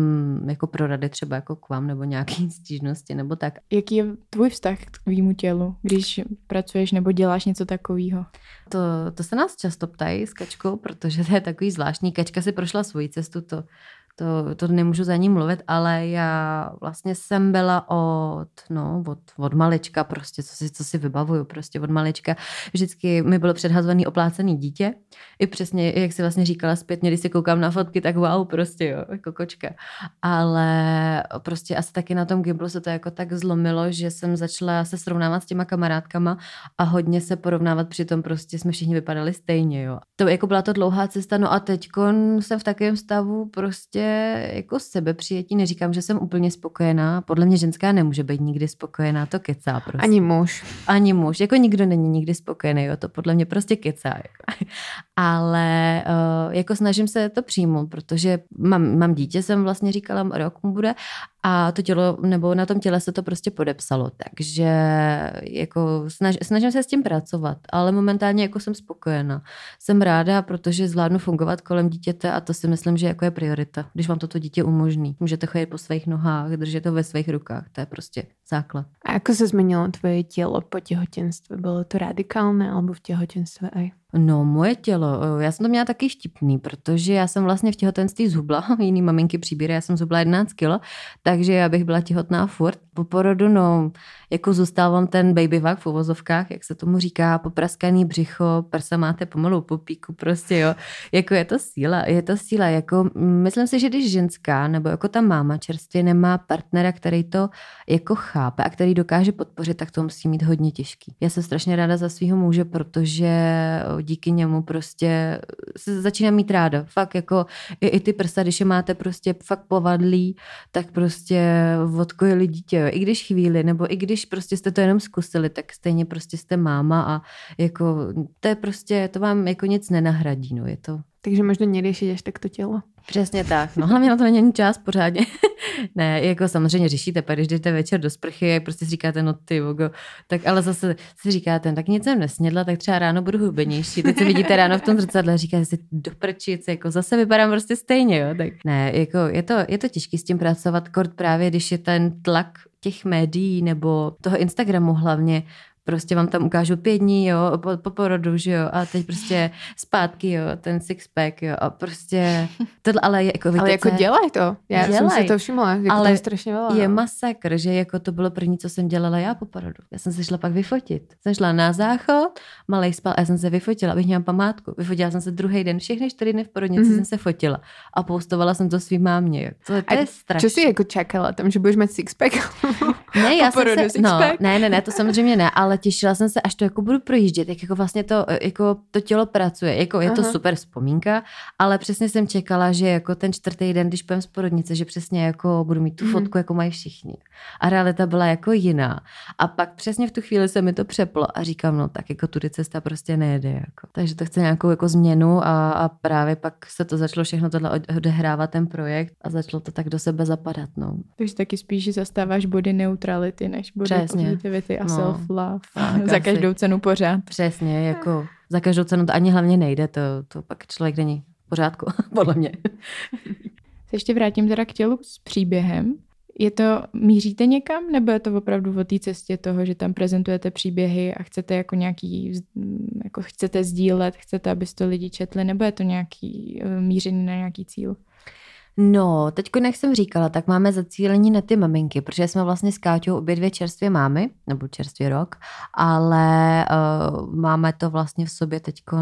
jako pro rady třeba jako k vám nebo nějaký stížnosti nebo tak. Jaký je tvůj vztah k tvému tělu, když pracuješ nebo děláš něco takového? To, to se nás často ptají s Kačkou, protože to je takový zvláštní. Kačka si prošla svoji cestu, to, to, to nemůžu za ní mluvit, ale já vlastně jsem byla od, no, od, od malička prostě, co si, co si vybavuju prostě od malička. Vždycky mi bylo předhazovaný oplácený dítě. I přesně, jak si vlastně říkala zpětně, když si koukám na fotky, tak wow, prostě jo, jako kočka. Ale prostě asi taky na tom Gimplu se to jako tak zlomilo, že jsem začala se srovnávat s těma kamarádkama a hodně se porovnávat, přitom prostě jsme všichni vypadali stejně, jo. To jako byla to dlouhá cesta, no a teďkon jsem v takovém stavu prostě jako sebepřijetí. Neříkám, že jsem úplně spokojená. Podle mě ženská nemůže být nikdy spokojená, to kecá prostě. Ani muž. Ani muž. Jako nikdo není nikdy spokojený, jo, to podle mě prostě kecá. Jako. Ale jako snažím se to přijmout, protože mám, mám dítě, jsem vlastně říkala, rok mu bude, a to tělo, nebo na tom těle se to prostě podepsalo, takže jako snaž, snažím se s tím pracovat, ale momentálně jako jsem spokojená. Jsem ráda, protože zvládnu fungovat kolem dítěte a to si myslím, že jako je priorita, když vám toto dítě umožní. Můžete chodit po svých nohách, držet to ve svých rukách, to je prostě základ. A jako se změnilo tvoje tělo po těhotenství? Bylo to radikálné, alebo v těhotenství aj? No, moje tělo, já jsem to měla taky štipný, protože já jsem vlastně v těhotenství zhubla, jiný maminky přibírají, já jsem zhubla jedenáct kilo, takže já bych byla těhotná furt. Po porodu, no, jako zůstávám ten baby vak v uvozovkách, jak se tomu říká, popraskaný břicho, prsa máte pomalu po píku, prostě jo, jako je to síla, je to síla, jako myslím si, že když ženská, nebo jako ta máma čerstvě nemá partnera, který to jako chápe a který dokáže podpořit, tak to musí mít hodně těžký. Já jsem strašně ráda za svého muže, protože díky němu prostě se začínám mít ráda. Fakt jako i, i ty prsa, když je máte prostě fakt povadlí, tak prostě odkojili dítě. Jo. I když chvíli, nebo i když prostě jste to jenom zkusili, tak stejně prostě jste máma a jako to je prostě, to vám jako nic nenahradí, no je to. Takže možná neřešit až tak to tělo. Přesně tak, no hlavně na to není čas pořádně. Ne, jako samozřejmě řešíte, pak když jdete večer do sprchy a prostě si říkáte, no ty vogo, tak ale zase si říkáte, tak nic jsem nesnědla, tak třeba ráno budu hubenější. Teď se vidíte ráno v tom zrcadle a říkáte si do prčic, jako zase vypadám prostě stejně, jo. Tak ne, jako je to, je to těžký s tím pracovat, kort právě když je ten tlak těch médií nebo toho Instagramu hlavně, prostě vám tam ukážu pět dní, jo, po, po porodu, že jo, a teď prostě zpátky, jo, ten sixpack, jo, a prostě, tohle, ale jako víte, ale jako dělaj to, já dělaj. Jsem si to všimla, jako ale to je strašně velá. Je masakr, že jako to bylo první, co jsem dělala já po porodu. Já jsem se šla pak vyfotit. Jsem šla na záchod, malej spal a já jsem se vyfotila, abych měla památku. Vyfotila jsem se druhý den, všechny čtyři dny v porodnici mm-hmm. jsem se fotila a postovala jsem to svým mámě. To, to je strašné. Co jsi jako čekala tam, že budeš mít sixpack? Ne, já jsem se, no, ne, ne, ne, to samozřejmě ne, ale těšila jsem se, až to jako budu projíždět, jak jako vlastně to, jako to tělo pracuje. Jako je to Aha. super vzpomínka, ale přesně jsem čekala, že jako ten čtvrtý den, když půjdem z porodnice, že přesně jako budu mít tu mm-hmm. fotku, jako mají všichni. A realita byla jako jiná. A pak přesně v tu chvíli se mi to přeplo a říkám, no tak jako tudy cesta prostě nejede. Jako. Takže to chce nějakou jako změnu a, a právě pak se to začalo všechno tohle odehrávat, ten projekt a začalo to tak do sebe zapadat. No. Takže taky spíš zastáváš body neutrality, než body positivity a no. self-love. Tak, za každou cenu pořád. Přesně, jako za každou cenu to ani hlavně nejde, to, to pak člověk není v pořádku, podle mě. Se ještě vrátím teda k tělu s příběhem. Je to, míříte někam, nebo je to opravdu o té cestě toho, že tam prezentujete příběhy a chcete jako nějaký, jako chcete sdílet, chcete, aby to lidi četli, nebo je to nějaký míření na nějaký cíl? No, teďko, jak jsem říkala, tak máme zacílení na ty maminky, protože jsme vlastně s Káťou obě dvě čerstvě mámy, nebo čerstvě rok, ale uh, máme to vlastně v sobě teďko,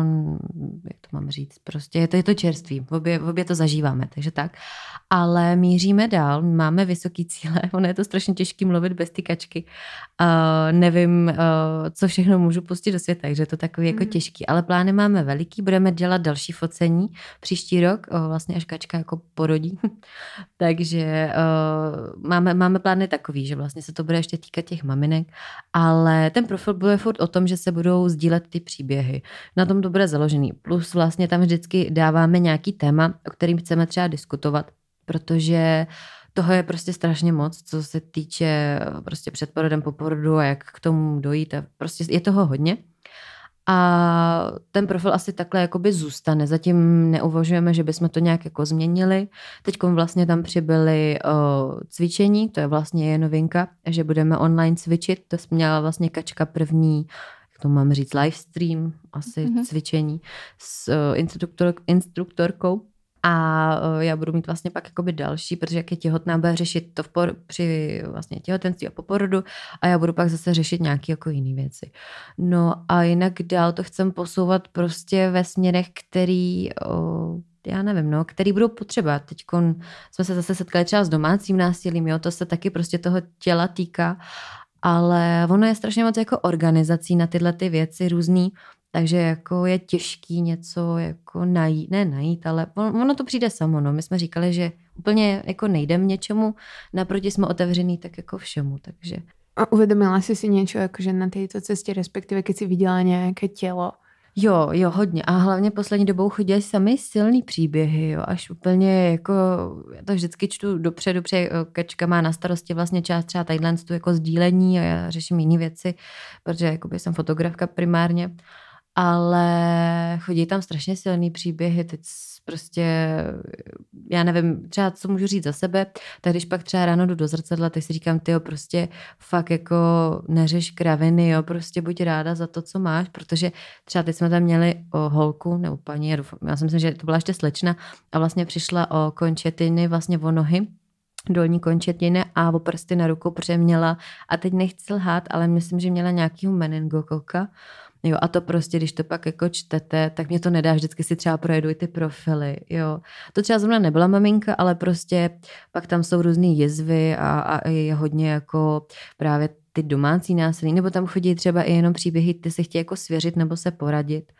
jak to mám říct, prostě je to, je to čerství, obě, obě to zažíváme, takže tak. Ale míříme dál, máme vysoký cíle, ono je to strašně těžký mluvit bez ty Kačky. Uh, nevím, uh, co všechno můžu pustit do světa, takže je to takový jako mm. těžký, ale plány máme veliký, budeme dělat další focení příští rok, uh, vlastně až Kačka jako porodí. Takže uh, máme, máme plány takový, že vlastně se to bude ještě týkat těch maminek, ale ten profil bude furt o tom, že se budou sdílet ty příběhy. Na tom to bude založený. Plus vlastně tam vždycky dáváme nějaký téma, o kterým chceme třeba diskutovat, protože toho je prostě strašně moc, co se týče prostě před porodem, po porodu a jak k tomu dojít. A prostě je toho hodně. A ten profil asi takhle jakoby zůstane. Zatím neuvažujeme, že bychom to nějak jako změnili. Teďkom vlastně tam přibyly o, cvičení, to je vlastně je novinka, že budeme online cvičit. To měla vlastně Kačka první, jak to mám říct, live stream, asi mm-hmm. cvičení s o, instruktor, instruktorkou. A o, já budu mít vlastně pak jakoby další, protože jak je těhotná, bude řešit to v por- při vlastně těhotenství a po porodu a já budu pak zase řešit nějaké jako jiné věci. No a jinak dál to chcem posouvat prostě ve směrech, který, o, já nevím, no, který budou potřeba. Teďkon jsme se zase setkali třeba s domácím násilím, jo, to se taky prostě toho těla týká, ale ono je strašně moc jako organizací na tyhle ty věci různý. Takže jako je těžký něco jako najít, ne najít, ale ono to přijde samo. No. My jsme říkali, že úplně jako nejdem něčemu, naproti jsme otevřený tak jako všemu. Takže. A uvědomila jsi si něco jakože na této cestě, respektive když jsi viděla nějaké tělo? Jo, jo, hodně. A hlavně poslední dobou chodili sami silný příběhy, jo, až úplně jako, já to vždycky čtu dopředu, protože Kačka má na starosti vlastně část třeba tadyhle jako sdílení a já řeším jiné věci, protože jakoby jsem fotografka primárně. Ale chodí tam strašně silný příběhy, teď prostě, já nevím, třeba co můžu říct za sebe, tak když pak třeba ráno jdu do zrcadla, tak si říkám, tyjo, prostě fakt jako neřeš kraviny, jo, prostě buď ráda za to, co máš, protože třeba teď jsme tam měli o holku, nebo paní, já, doufám, já si myslím, že to byla ještě slečna a vlastně přišla o končetiny, vlastně o nohy, dolní končetiny a o prsty na ruku přeměla a teď nechci lhát, ale myslím, že měla nějakýho meningokoka. Jo, a to prostě, když to pak jako čtete, tak mě to nedá, vždycky si třeba projedu i ty profily, jo. To třeba zrovna nebyla maminka, ale prostě pak tam jsou různé jizvy a, a je hodně jako právě ty domácí násilí, nebo tam chodí třeba i jenom příběhy, ty se chtějí jako svěřit nebo se poradit.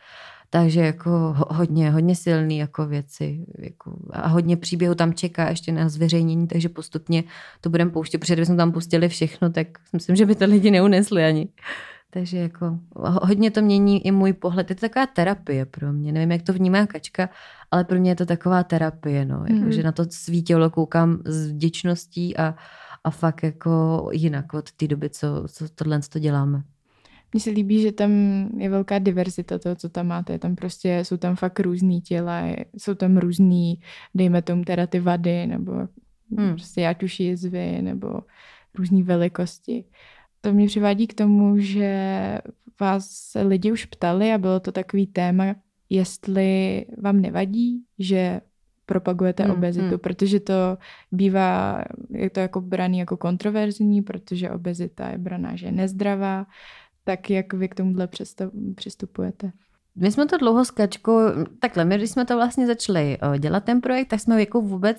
Takže jako hodně, hodně silný jako věci jako a hodně příběhů tam čeká ještě na zveřejnění, takže postupně to budeme pouštět, protože kdybychom tam pustili všechno, tak myslím, že by to lidi neunesli ani. Takže jako hodně to mění i můj pohled. Je to taková terapie pro mě. Nevím, jak to vnímá Kačka, ale pro mě je to taková terapie. No. Jako, mm. že na to svý tělo koukám s vděčností a, a fakt jako jinak od té doby, co, co tohle co děláme. Mně se líbí, že tam je velká diverzita toho, co tam máte. Tam prostě jsou tam fakt různý těla, jsou tam různý, dejme tomu teda ty vady, nebo mm. prostě ať už jizvy, nebo různý velikosti. To mě přivádí k tomu, že vás lidi už ptali a bylo to takový téma, jestli vám nevadí, že propagujete mm, obezitu, mm. protože to bývá, je to jako braný jako kontroverzní, protože obezita je braná, že je nezdravá. Tak jak vy k tomuhle přistupujete? My jsme to dlouho s Kačkou, takhle, my když jsme to vlastně začali dělat ten projekt, tak jsme jako vůbec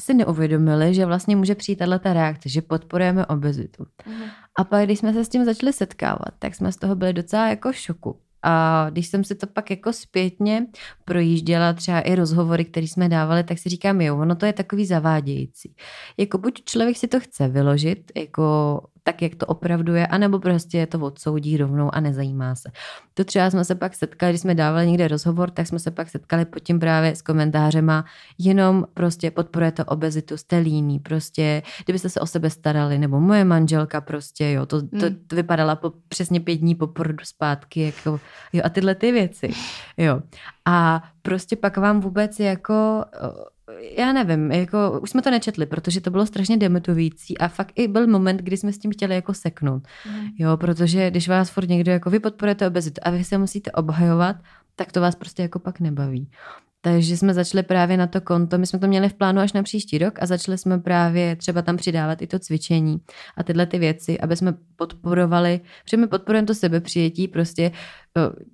si neuvědomili, že vlastně může přijít tato reakce, že podporujeme obezitu. Mm. A pak, když jsme se s tím začali setkávat, tak jsme z toho byli docela jako v šoku. A když jsem si to pak jako zpětně projížděla, třeba i rozhovory, které jsme dávali, tak si říkám, jo, ono to je takový zavádějící. Jako buď člověk si to chce vyložit, jako tak, jak to opravdu je, anebo prostě to odsoudí rovnou a nezajímá se. To třeba jsme se pak setkali, když jsme dávali někde rozhovor, tak jsme se pak setkali pod tím právě s komentářema, jenom prostě podporuje to obezitu, jste líní, prostě, kdybyste se o sebe starali, nebo moje manželka prostě, jo, to, to, to vypadala po, přesně pět dní po porodu zpátky, jako, jo, a tyhle ty věci, jo. A prostě pak vám vůbec jako... Já nevím, jako už jsme to nečetli, protože to bylo strašně demotivující a fakt i byl moment, kdy jsme s tím chtěli jako seknout. Mm. Jo, protože když vás furt někdo jako vy podporujete obezitu a vy se musíte obhajovat, tak to vás prostě jako pak nebaví. Takže jsme začali právě na to konto, my jsme to měli v plánu až na příští rok a začali jsme právě třeba tam přidávat i to cvičení a tyhle ty věci, aby jsme podporovali, protože my podporujeme to sebepřijetí, prostě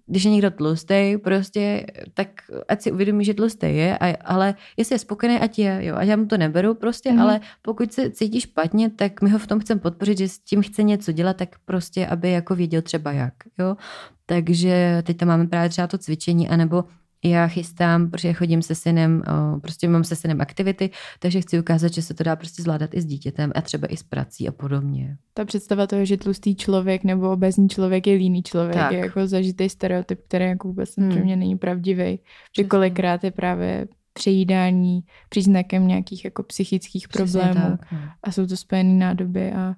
když je někdo tlustej, prostě tak ať si uvědomí, že tlustej je, a, ale jestli je spokojený, ať je, jo, ať já mu to neberu prostě, mm. ale pokud se cítí špatně, tak my ho v tom chceme podpořit, že s tím chce něco dělat, tak prostě, aby jako věděl třeba jak, jo. Takže teď tam máme právě třeba to cvičení, anebo já chystám, protože chodím se synem, prostě mám se synem aktivity, takže chci ukázat, že se to dá prostě zvládat i s dítětem a třeba i s prací a podobně. Ta představa toho, že tlustý člověk nebo obezní člověk je líný člověk, tak. je jako zažitý stereotyp, který jako vůbec hmm. pro mě není pravdivý. Že kolikrát je právě přejídání příznakem nějakých jako psychických Přesně problémů tak. a jsou to spojené nádoby a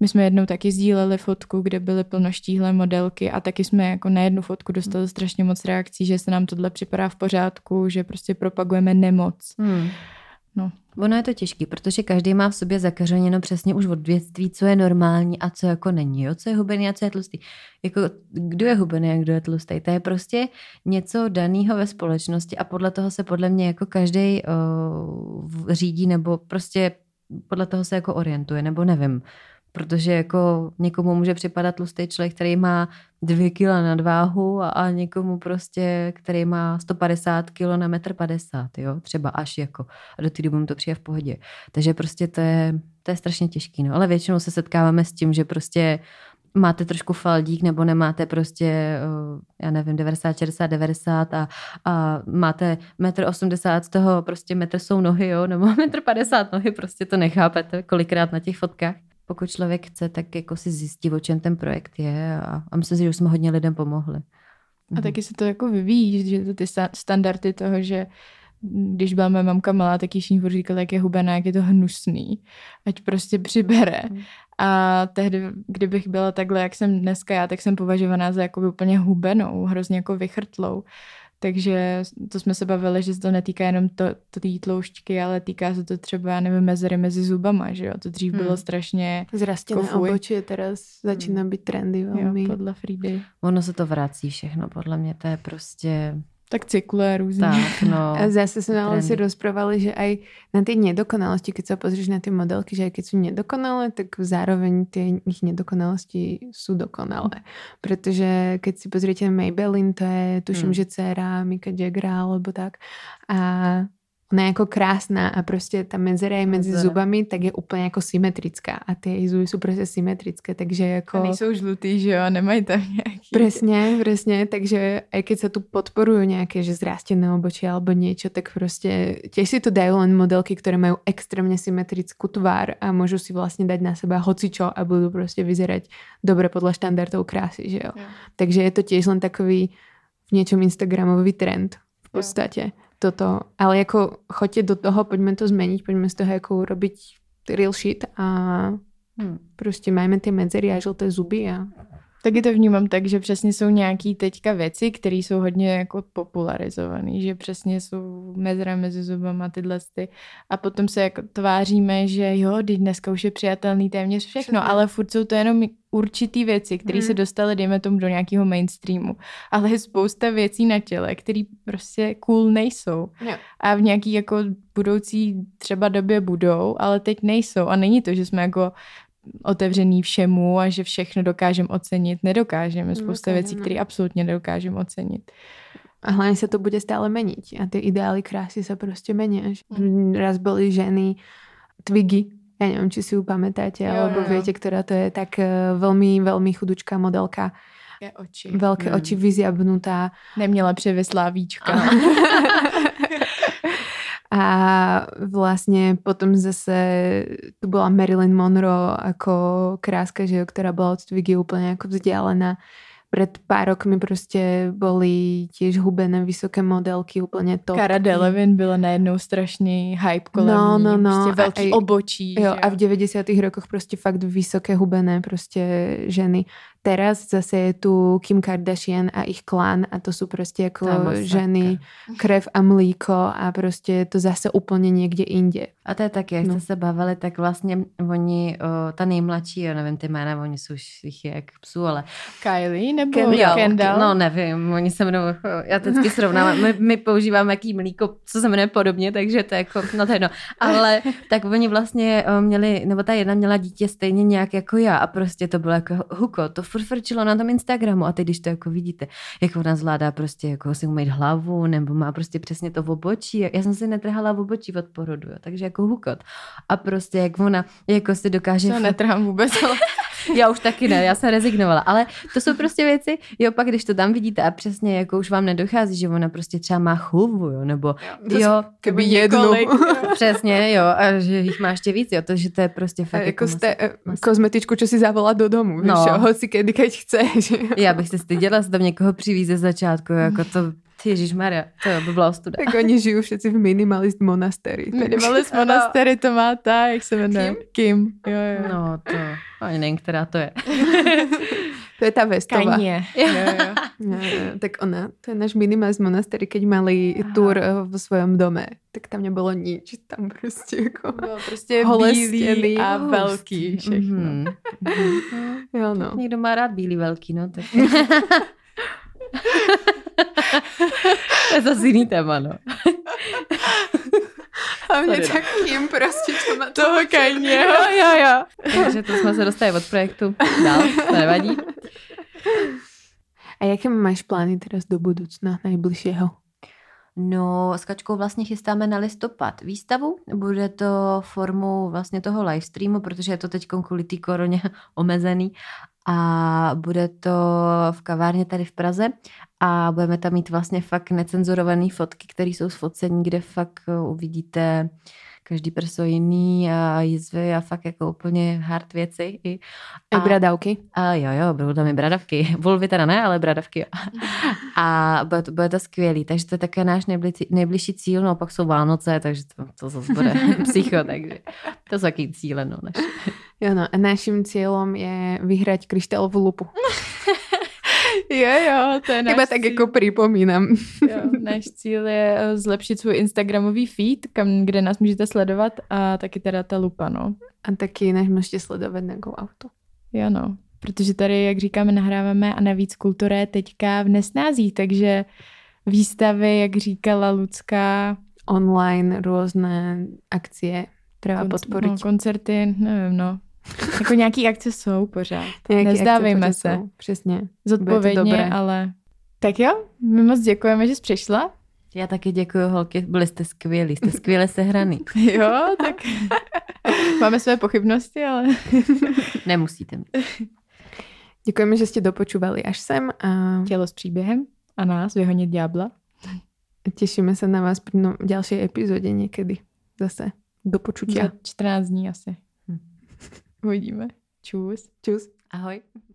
my jsme jednou taky sdíleli fotku, kde byly plnoštíhlé modelky a taky jsme jako na jednu fotku dostali strašně moc reakcí, že se nám tohle připadá v pořádku, že prostě propagujeme nemoc. Hmm. No. Ono je to těžký, protože každý má v sobě zakařeněno přesně už od dětství, co je normální a co jako není, jo? Co je hubený a co je tlustý. Jako, kdo je hubený a kdo je tlustý. To je prostě něco daného ve společnosti a podle toho se podle mě jako každý řídí nebo prostě podle toho se jako orientuje, nebo nevím. Protože jako někomu může připadat tlustý člověk, který má dvě kila nadváhu a, a někomu prostě, který má sto padesát kilo na metr padesát, jo, třeba až jako. A do té doby mu to přijde v pohodě. Takže prostě to je, to je strašně těžký, no. Ale většinou se setkáváme s tím, že prostě máte trošku faldík nebo nemáte prostě, já nevím, devadesát, šedesát, devadesát a, a máte metr osmdesát, z toho prostě metr jsou nohy, jo, nebo metr padesát nohy, prostě to nechápete kolikrát na těch fotkách. Pokud člověk chce, tak jako si zjistí, o čem ten projekt je a, a myslím si, že už jsme hodně lidem pomohli. A taky se to jako vyvíjí, že to ty standardy toho, že když byla moje mamka malá, tak jí všichni říkala, jak je hubená, jak je to hnusný, ať prostě přibere. Mm. A tehdy, kdybych byla takhle, jak jsem dneska já, tak jsem považovaná za jako úplně hubenou, hrozně jako vychrtlou. Takže to jsme se bavili, že se to netýká jenom té tloušťky, ale týká se to třeba, já nevím, mezery mezi zubama, že jo? To dřív hmm. bylo strašně... Zrastěné obočí teraz začíná hmm. být trendy velmi. Jo, podle Fridy. Ono se to vrací všechno, podle mě to je prostě... Tak cykle různě. Tak, no. A zase sme ale si rozprávali, že aj na tie nedokonalosti, keď sa pozrieš na tie modelky, že aj keď sú nedokonalé, tak zároveň tie ich nedokonalosti sú dokonalé. Pretože keď si pozriete Maybelline, to je, tuším, hmm. že dcera Mika Jaggera, alebo tak. A ona je ako krásna a proste tá medzera aj medzi Zara. Zubami, tak je úplne ako symetrická. A tie jej zuby sú proste symetrické, takže ako... A nejsou žlutý, že jo? Nemají tam nejaký... Presne, presne, takže aj keď sa tu podporujú nejaké, že zrastené obočie alebo niečo, tak proste tiež si to dajú len modelky, ktoré majú extrémne symetrickú tvár a môžu si vlastne dať na seba hocičo a budú proste vyzerať dobre podľa štandardov krásy, že jo. Ja. Takže je to tiež len takový v niečom instagramový trend v podstate. Ja. Toto. Ale jako choďte do toho, pojďme to změnit, pojďme z toho jako urobiť real shit a hmm. prostě máme ty medzery a žluté zuby a... Taky to vnímám tak, že přesně jsou nějaký teďka věci, které jsou hodně jako popularizované, že přesně jsou mezera mezi zubama, tyhle sty. A potom se jako tváříme, že jo, teď dneska už je přijatelný téměř všechno, Přesný. Ale furt jsou to jenom určitý věci, které hmm. se dostaly, dejme tomu, do nějakého mainstreamu. Ale je spousta věcí na těle, které prostě cool nejsou. Jo. A v nějaký jako budoucí třeba době budou, ale teď nejsou. A není to, že jsme jako... otevřený všemu a že všechno dokážeme ocenit. Nedokážeme spousta okay, věcí, které absolutně nedokážeme ocenit. A hlavně se to bude stále měnit. A ty ideály krásy se prostě mění. Mm. Raz byly ženy Twiggy, já nevím, či si ju pamätáte, alebo no, viete, která to je tak velmi, velmi chudučká modelka. Velké oči. Velké mm. oči, vyzjabnutá. Neměla převislá víčka. A vlastně potom zase tu byla Marilyn Monroe jako kráska, že jo, která byla od Twiggy úplně jako vzdialená. Před pár rokmi prostě byly těž hubené vysoké modelky, úplně top. Cara Delevingne byla najednou strašný hype kolem no, ní, no, no. Prostě velký a, obočí. Jo, a v devadesátých rokoch prostě fakt vysoké hubené prostě ženy. Teraz zase je tu Kim Kardashian a ich klan a to jsou prostě jako ženy, krev a mlíko a prostě je to zase úplně někde jinde. A to je taky, jak no. jste se bavili, tak vlastně oni, o, ta nejmladší, já nevím, ty jména, oni jsou jich jak psů, ale... Kylie nebo Kendall? No nevím, oni se mnou, já teďky srovnám, my, my používáme jaký mlíko, co se jmenuje podobně, takže to je jako, no to jedno. Ale tak oni vlastně měli, nebo ta jedna měla dítě stejně nějak jako já a prostě to bylo jako huko, to furt frčilo na tom Instagramu a teď, když to jako vidíte, jak ona zvládá prostě jako si umýt hlavu, nebo má prostě přesně to v obočí. Já jsem si netrhala v obočí od porodu, jo, takže jako hukot. A prostě jak ona jako si dokáže... To netrhám vůbec, ale... Já už taky ne, já jsem rezignovala, ale to jsou prostě věci, jo, pak když to tam vidíte a přesně jako už vám nedochází, že ona prostě třeba má chůvu, jo, nebo jo, jo kdyby jednu. Několik, přesně, jo, a že jich má ještě víc, jo, to, že to je prostě fakt. A jako z té kosmetičku, co si zavolat do domu, víš, no. ho si kedy, keď chceš. Já bych se styděla se tam někoho přivízt ze začátku, jako to... Ježišmarja, to by byla ostuda. Tak oni žijou všichni v minimalist monastery. Minimalist monastery to má ta, jak se jmenuje? Kim. Kim. Jo, jo. No to, ani nevím, která to je. To je ta Vestová. Kanye. Jo, jo. Jo, jo. Tak ona, to je náš minimalist monastery, keď mali tour v svojom dome, tak tam nebylo nič. Tam prostě jako bylo prostě bílý a velký všechno. Mm-hmm. Mm-hmm. Jo, no. Někdo má rád bílý velký, no. Tak... To je zase jiný téma, no. A mě Sorry, tak no. tím prostě, co má toho Kanye. Jo, jo, jo. Takže to jsme se dostali od projektu dál, to nevadí. A jaké máš plány teraz do budoucna nejbližšího? No, s Kačkou vlastně chystáme na listopad výstavu. Bude to formou vlastně toho livestreamu, protože je to teď kvůli té koroně omezený. A bude to v kavárně tady v Praze a budeme tam mít vlastně fakt necenzurované fotky, které jsou zfocení, kde fakt uvidíte každý prso jiný a jizvy a fakt jako úplně hard věci. I, a, a bradavky. A jo, jo, budou tam i bradavky. Vulvy teda ne, ale bradavky jo. A bude to, bude to skvělý, takže to je také náš nejbližší, nejbližší cíl, no a pak jsou Vánoce, takže to, to zase bude psycho, takže to jsou taky cíle, no naše. Jo, no, a naším cílem je vyhrať Křišťálovou Lupu. Jo, jo, to je náš Chyba cíl. Tak jako připomínám. Jo, náš cíl je zlepšit svůj Instagramový feed, kam, kde nás můžete sledovat a taky teda ta lupa, no. A taky nás můžete sledovat na GoAuto. Jo, no, protože tady, jak říkáme, nahráváme a navíc kultura je teďka v nesnází, takže výstavy, jak říkala Lucka, online různé akcie třeba podporit. No, koncerty, nevím, no. Jako nějaký akce jsou pořád. Nějaký Nezdávejme akce, se. Jsou. Přesně. Zodpovědně, ale... Tak jo, my moc děkujeme, že jsi přišla. Já taky děkuju, holky. Byli jste skvělí, jste skvěle sehraný. Jo, tak máme své pochybnosti, ale... Nemusíte mít. Děkujeme, že jste dopočúvali až sem. A... Tělo s příběhem a nás vyhonit ďábla. Těšíme se na vás v no, další epizodě někdy. Zase do počutia. Za čtrnáct dní asi. Uvidíme. Čus. Čus. Ahoj.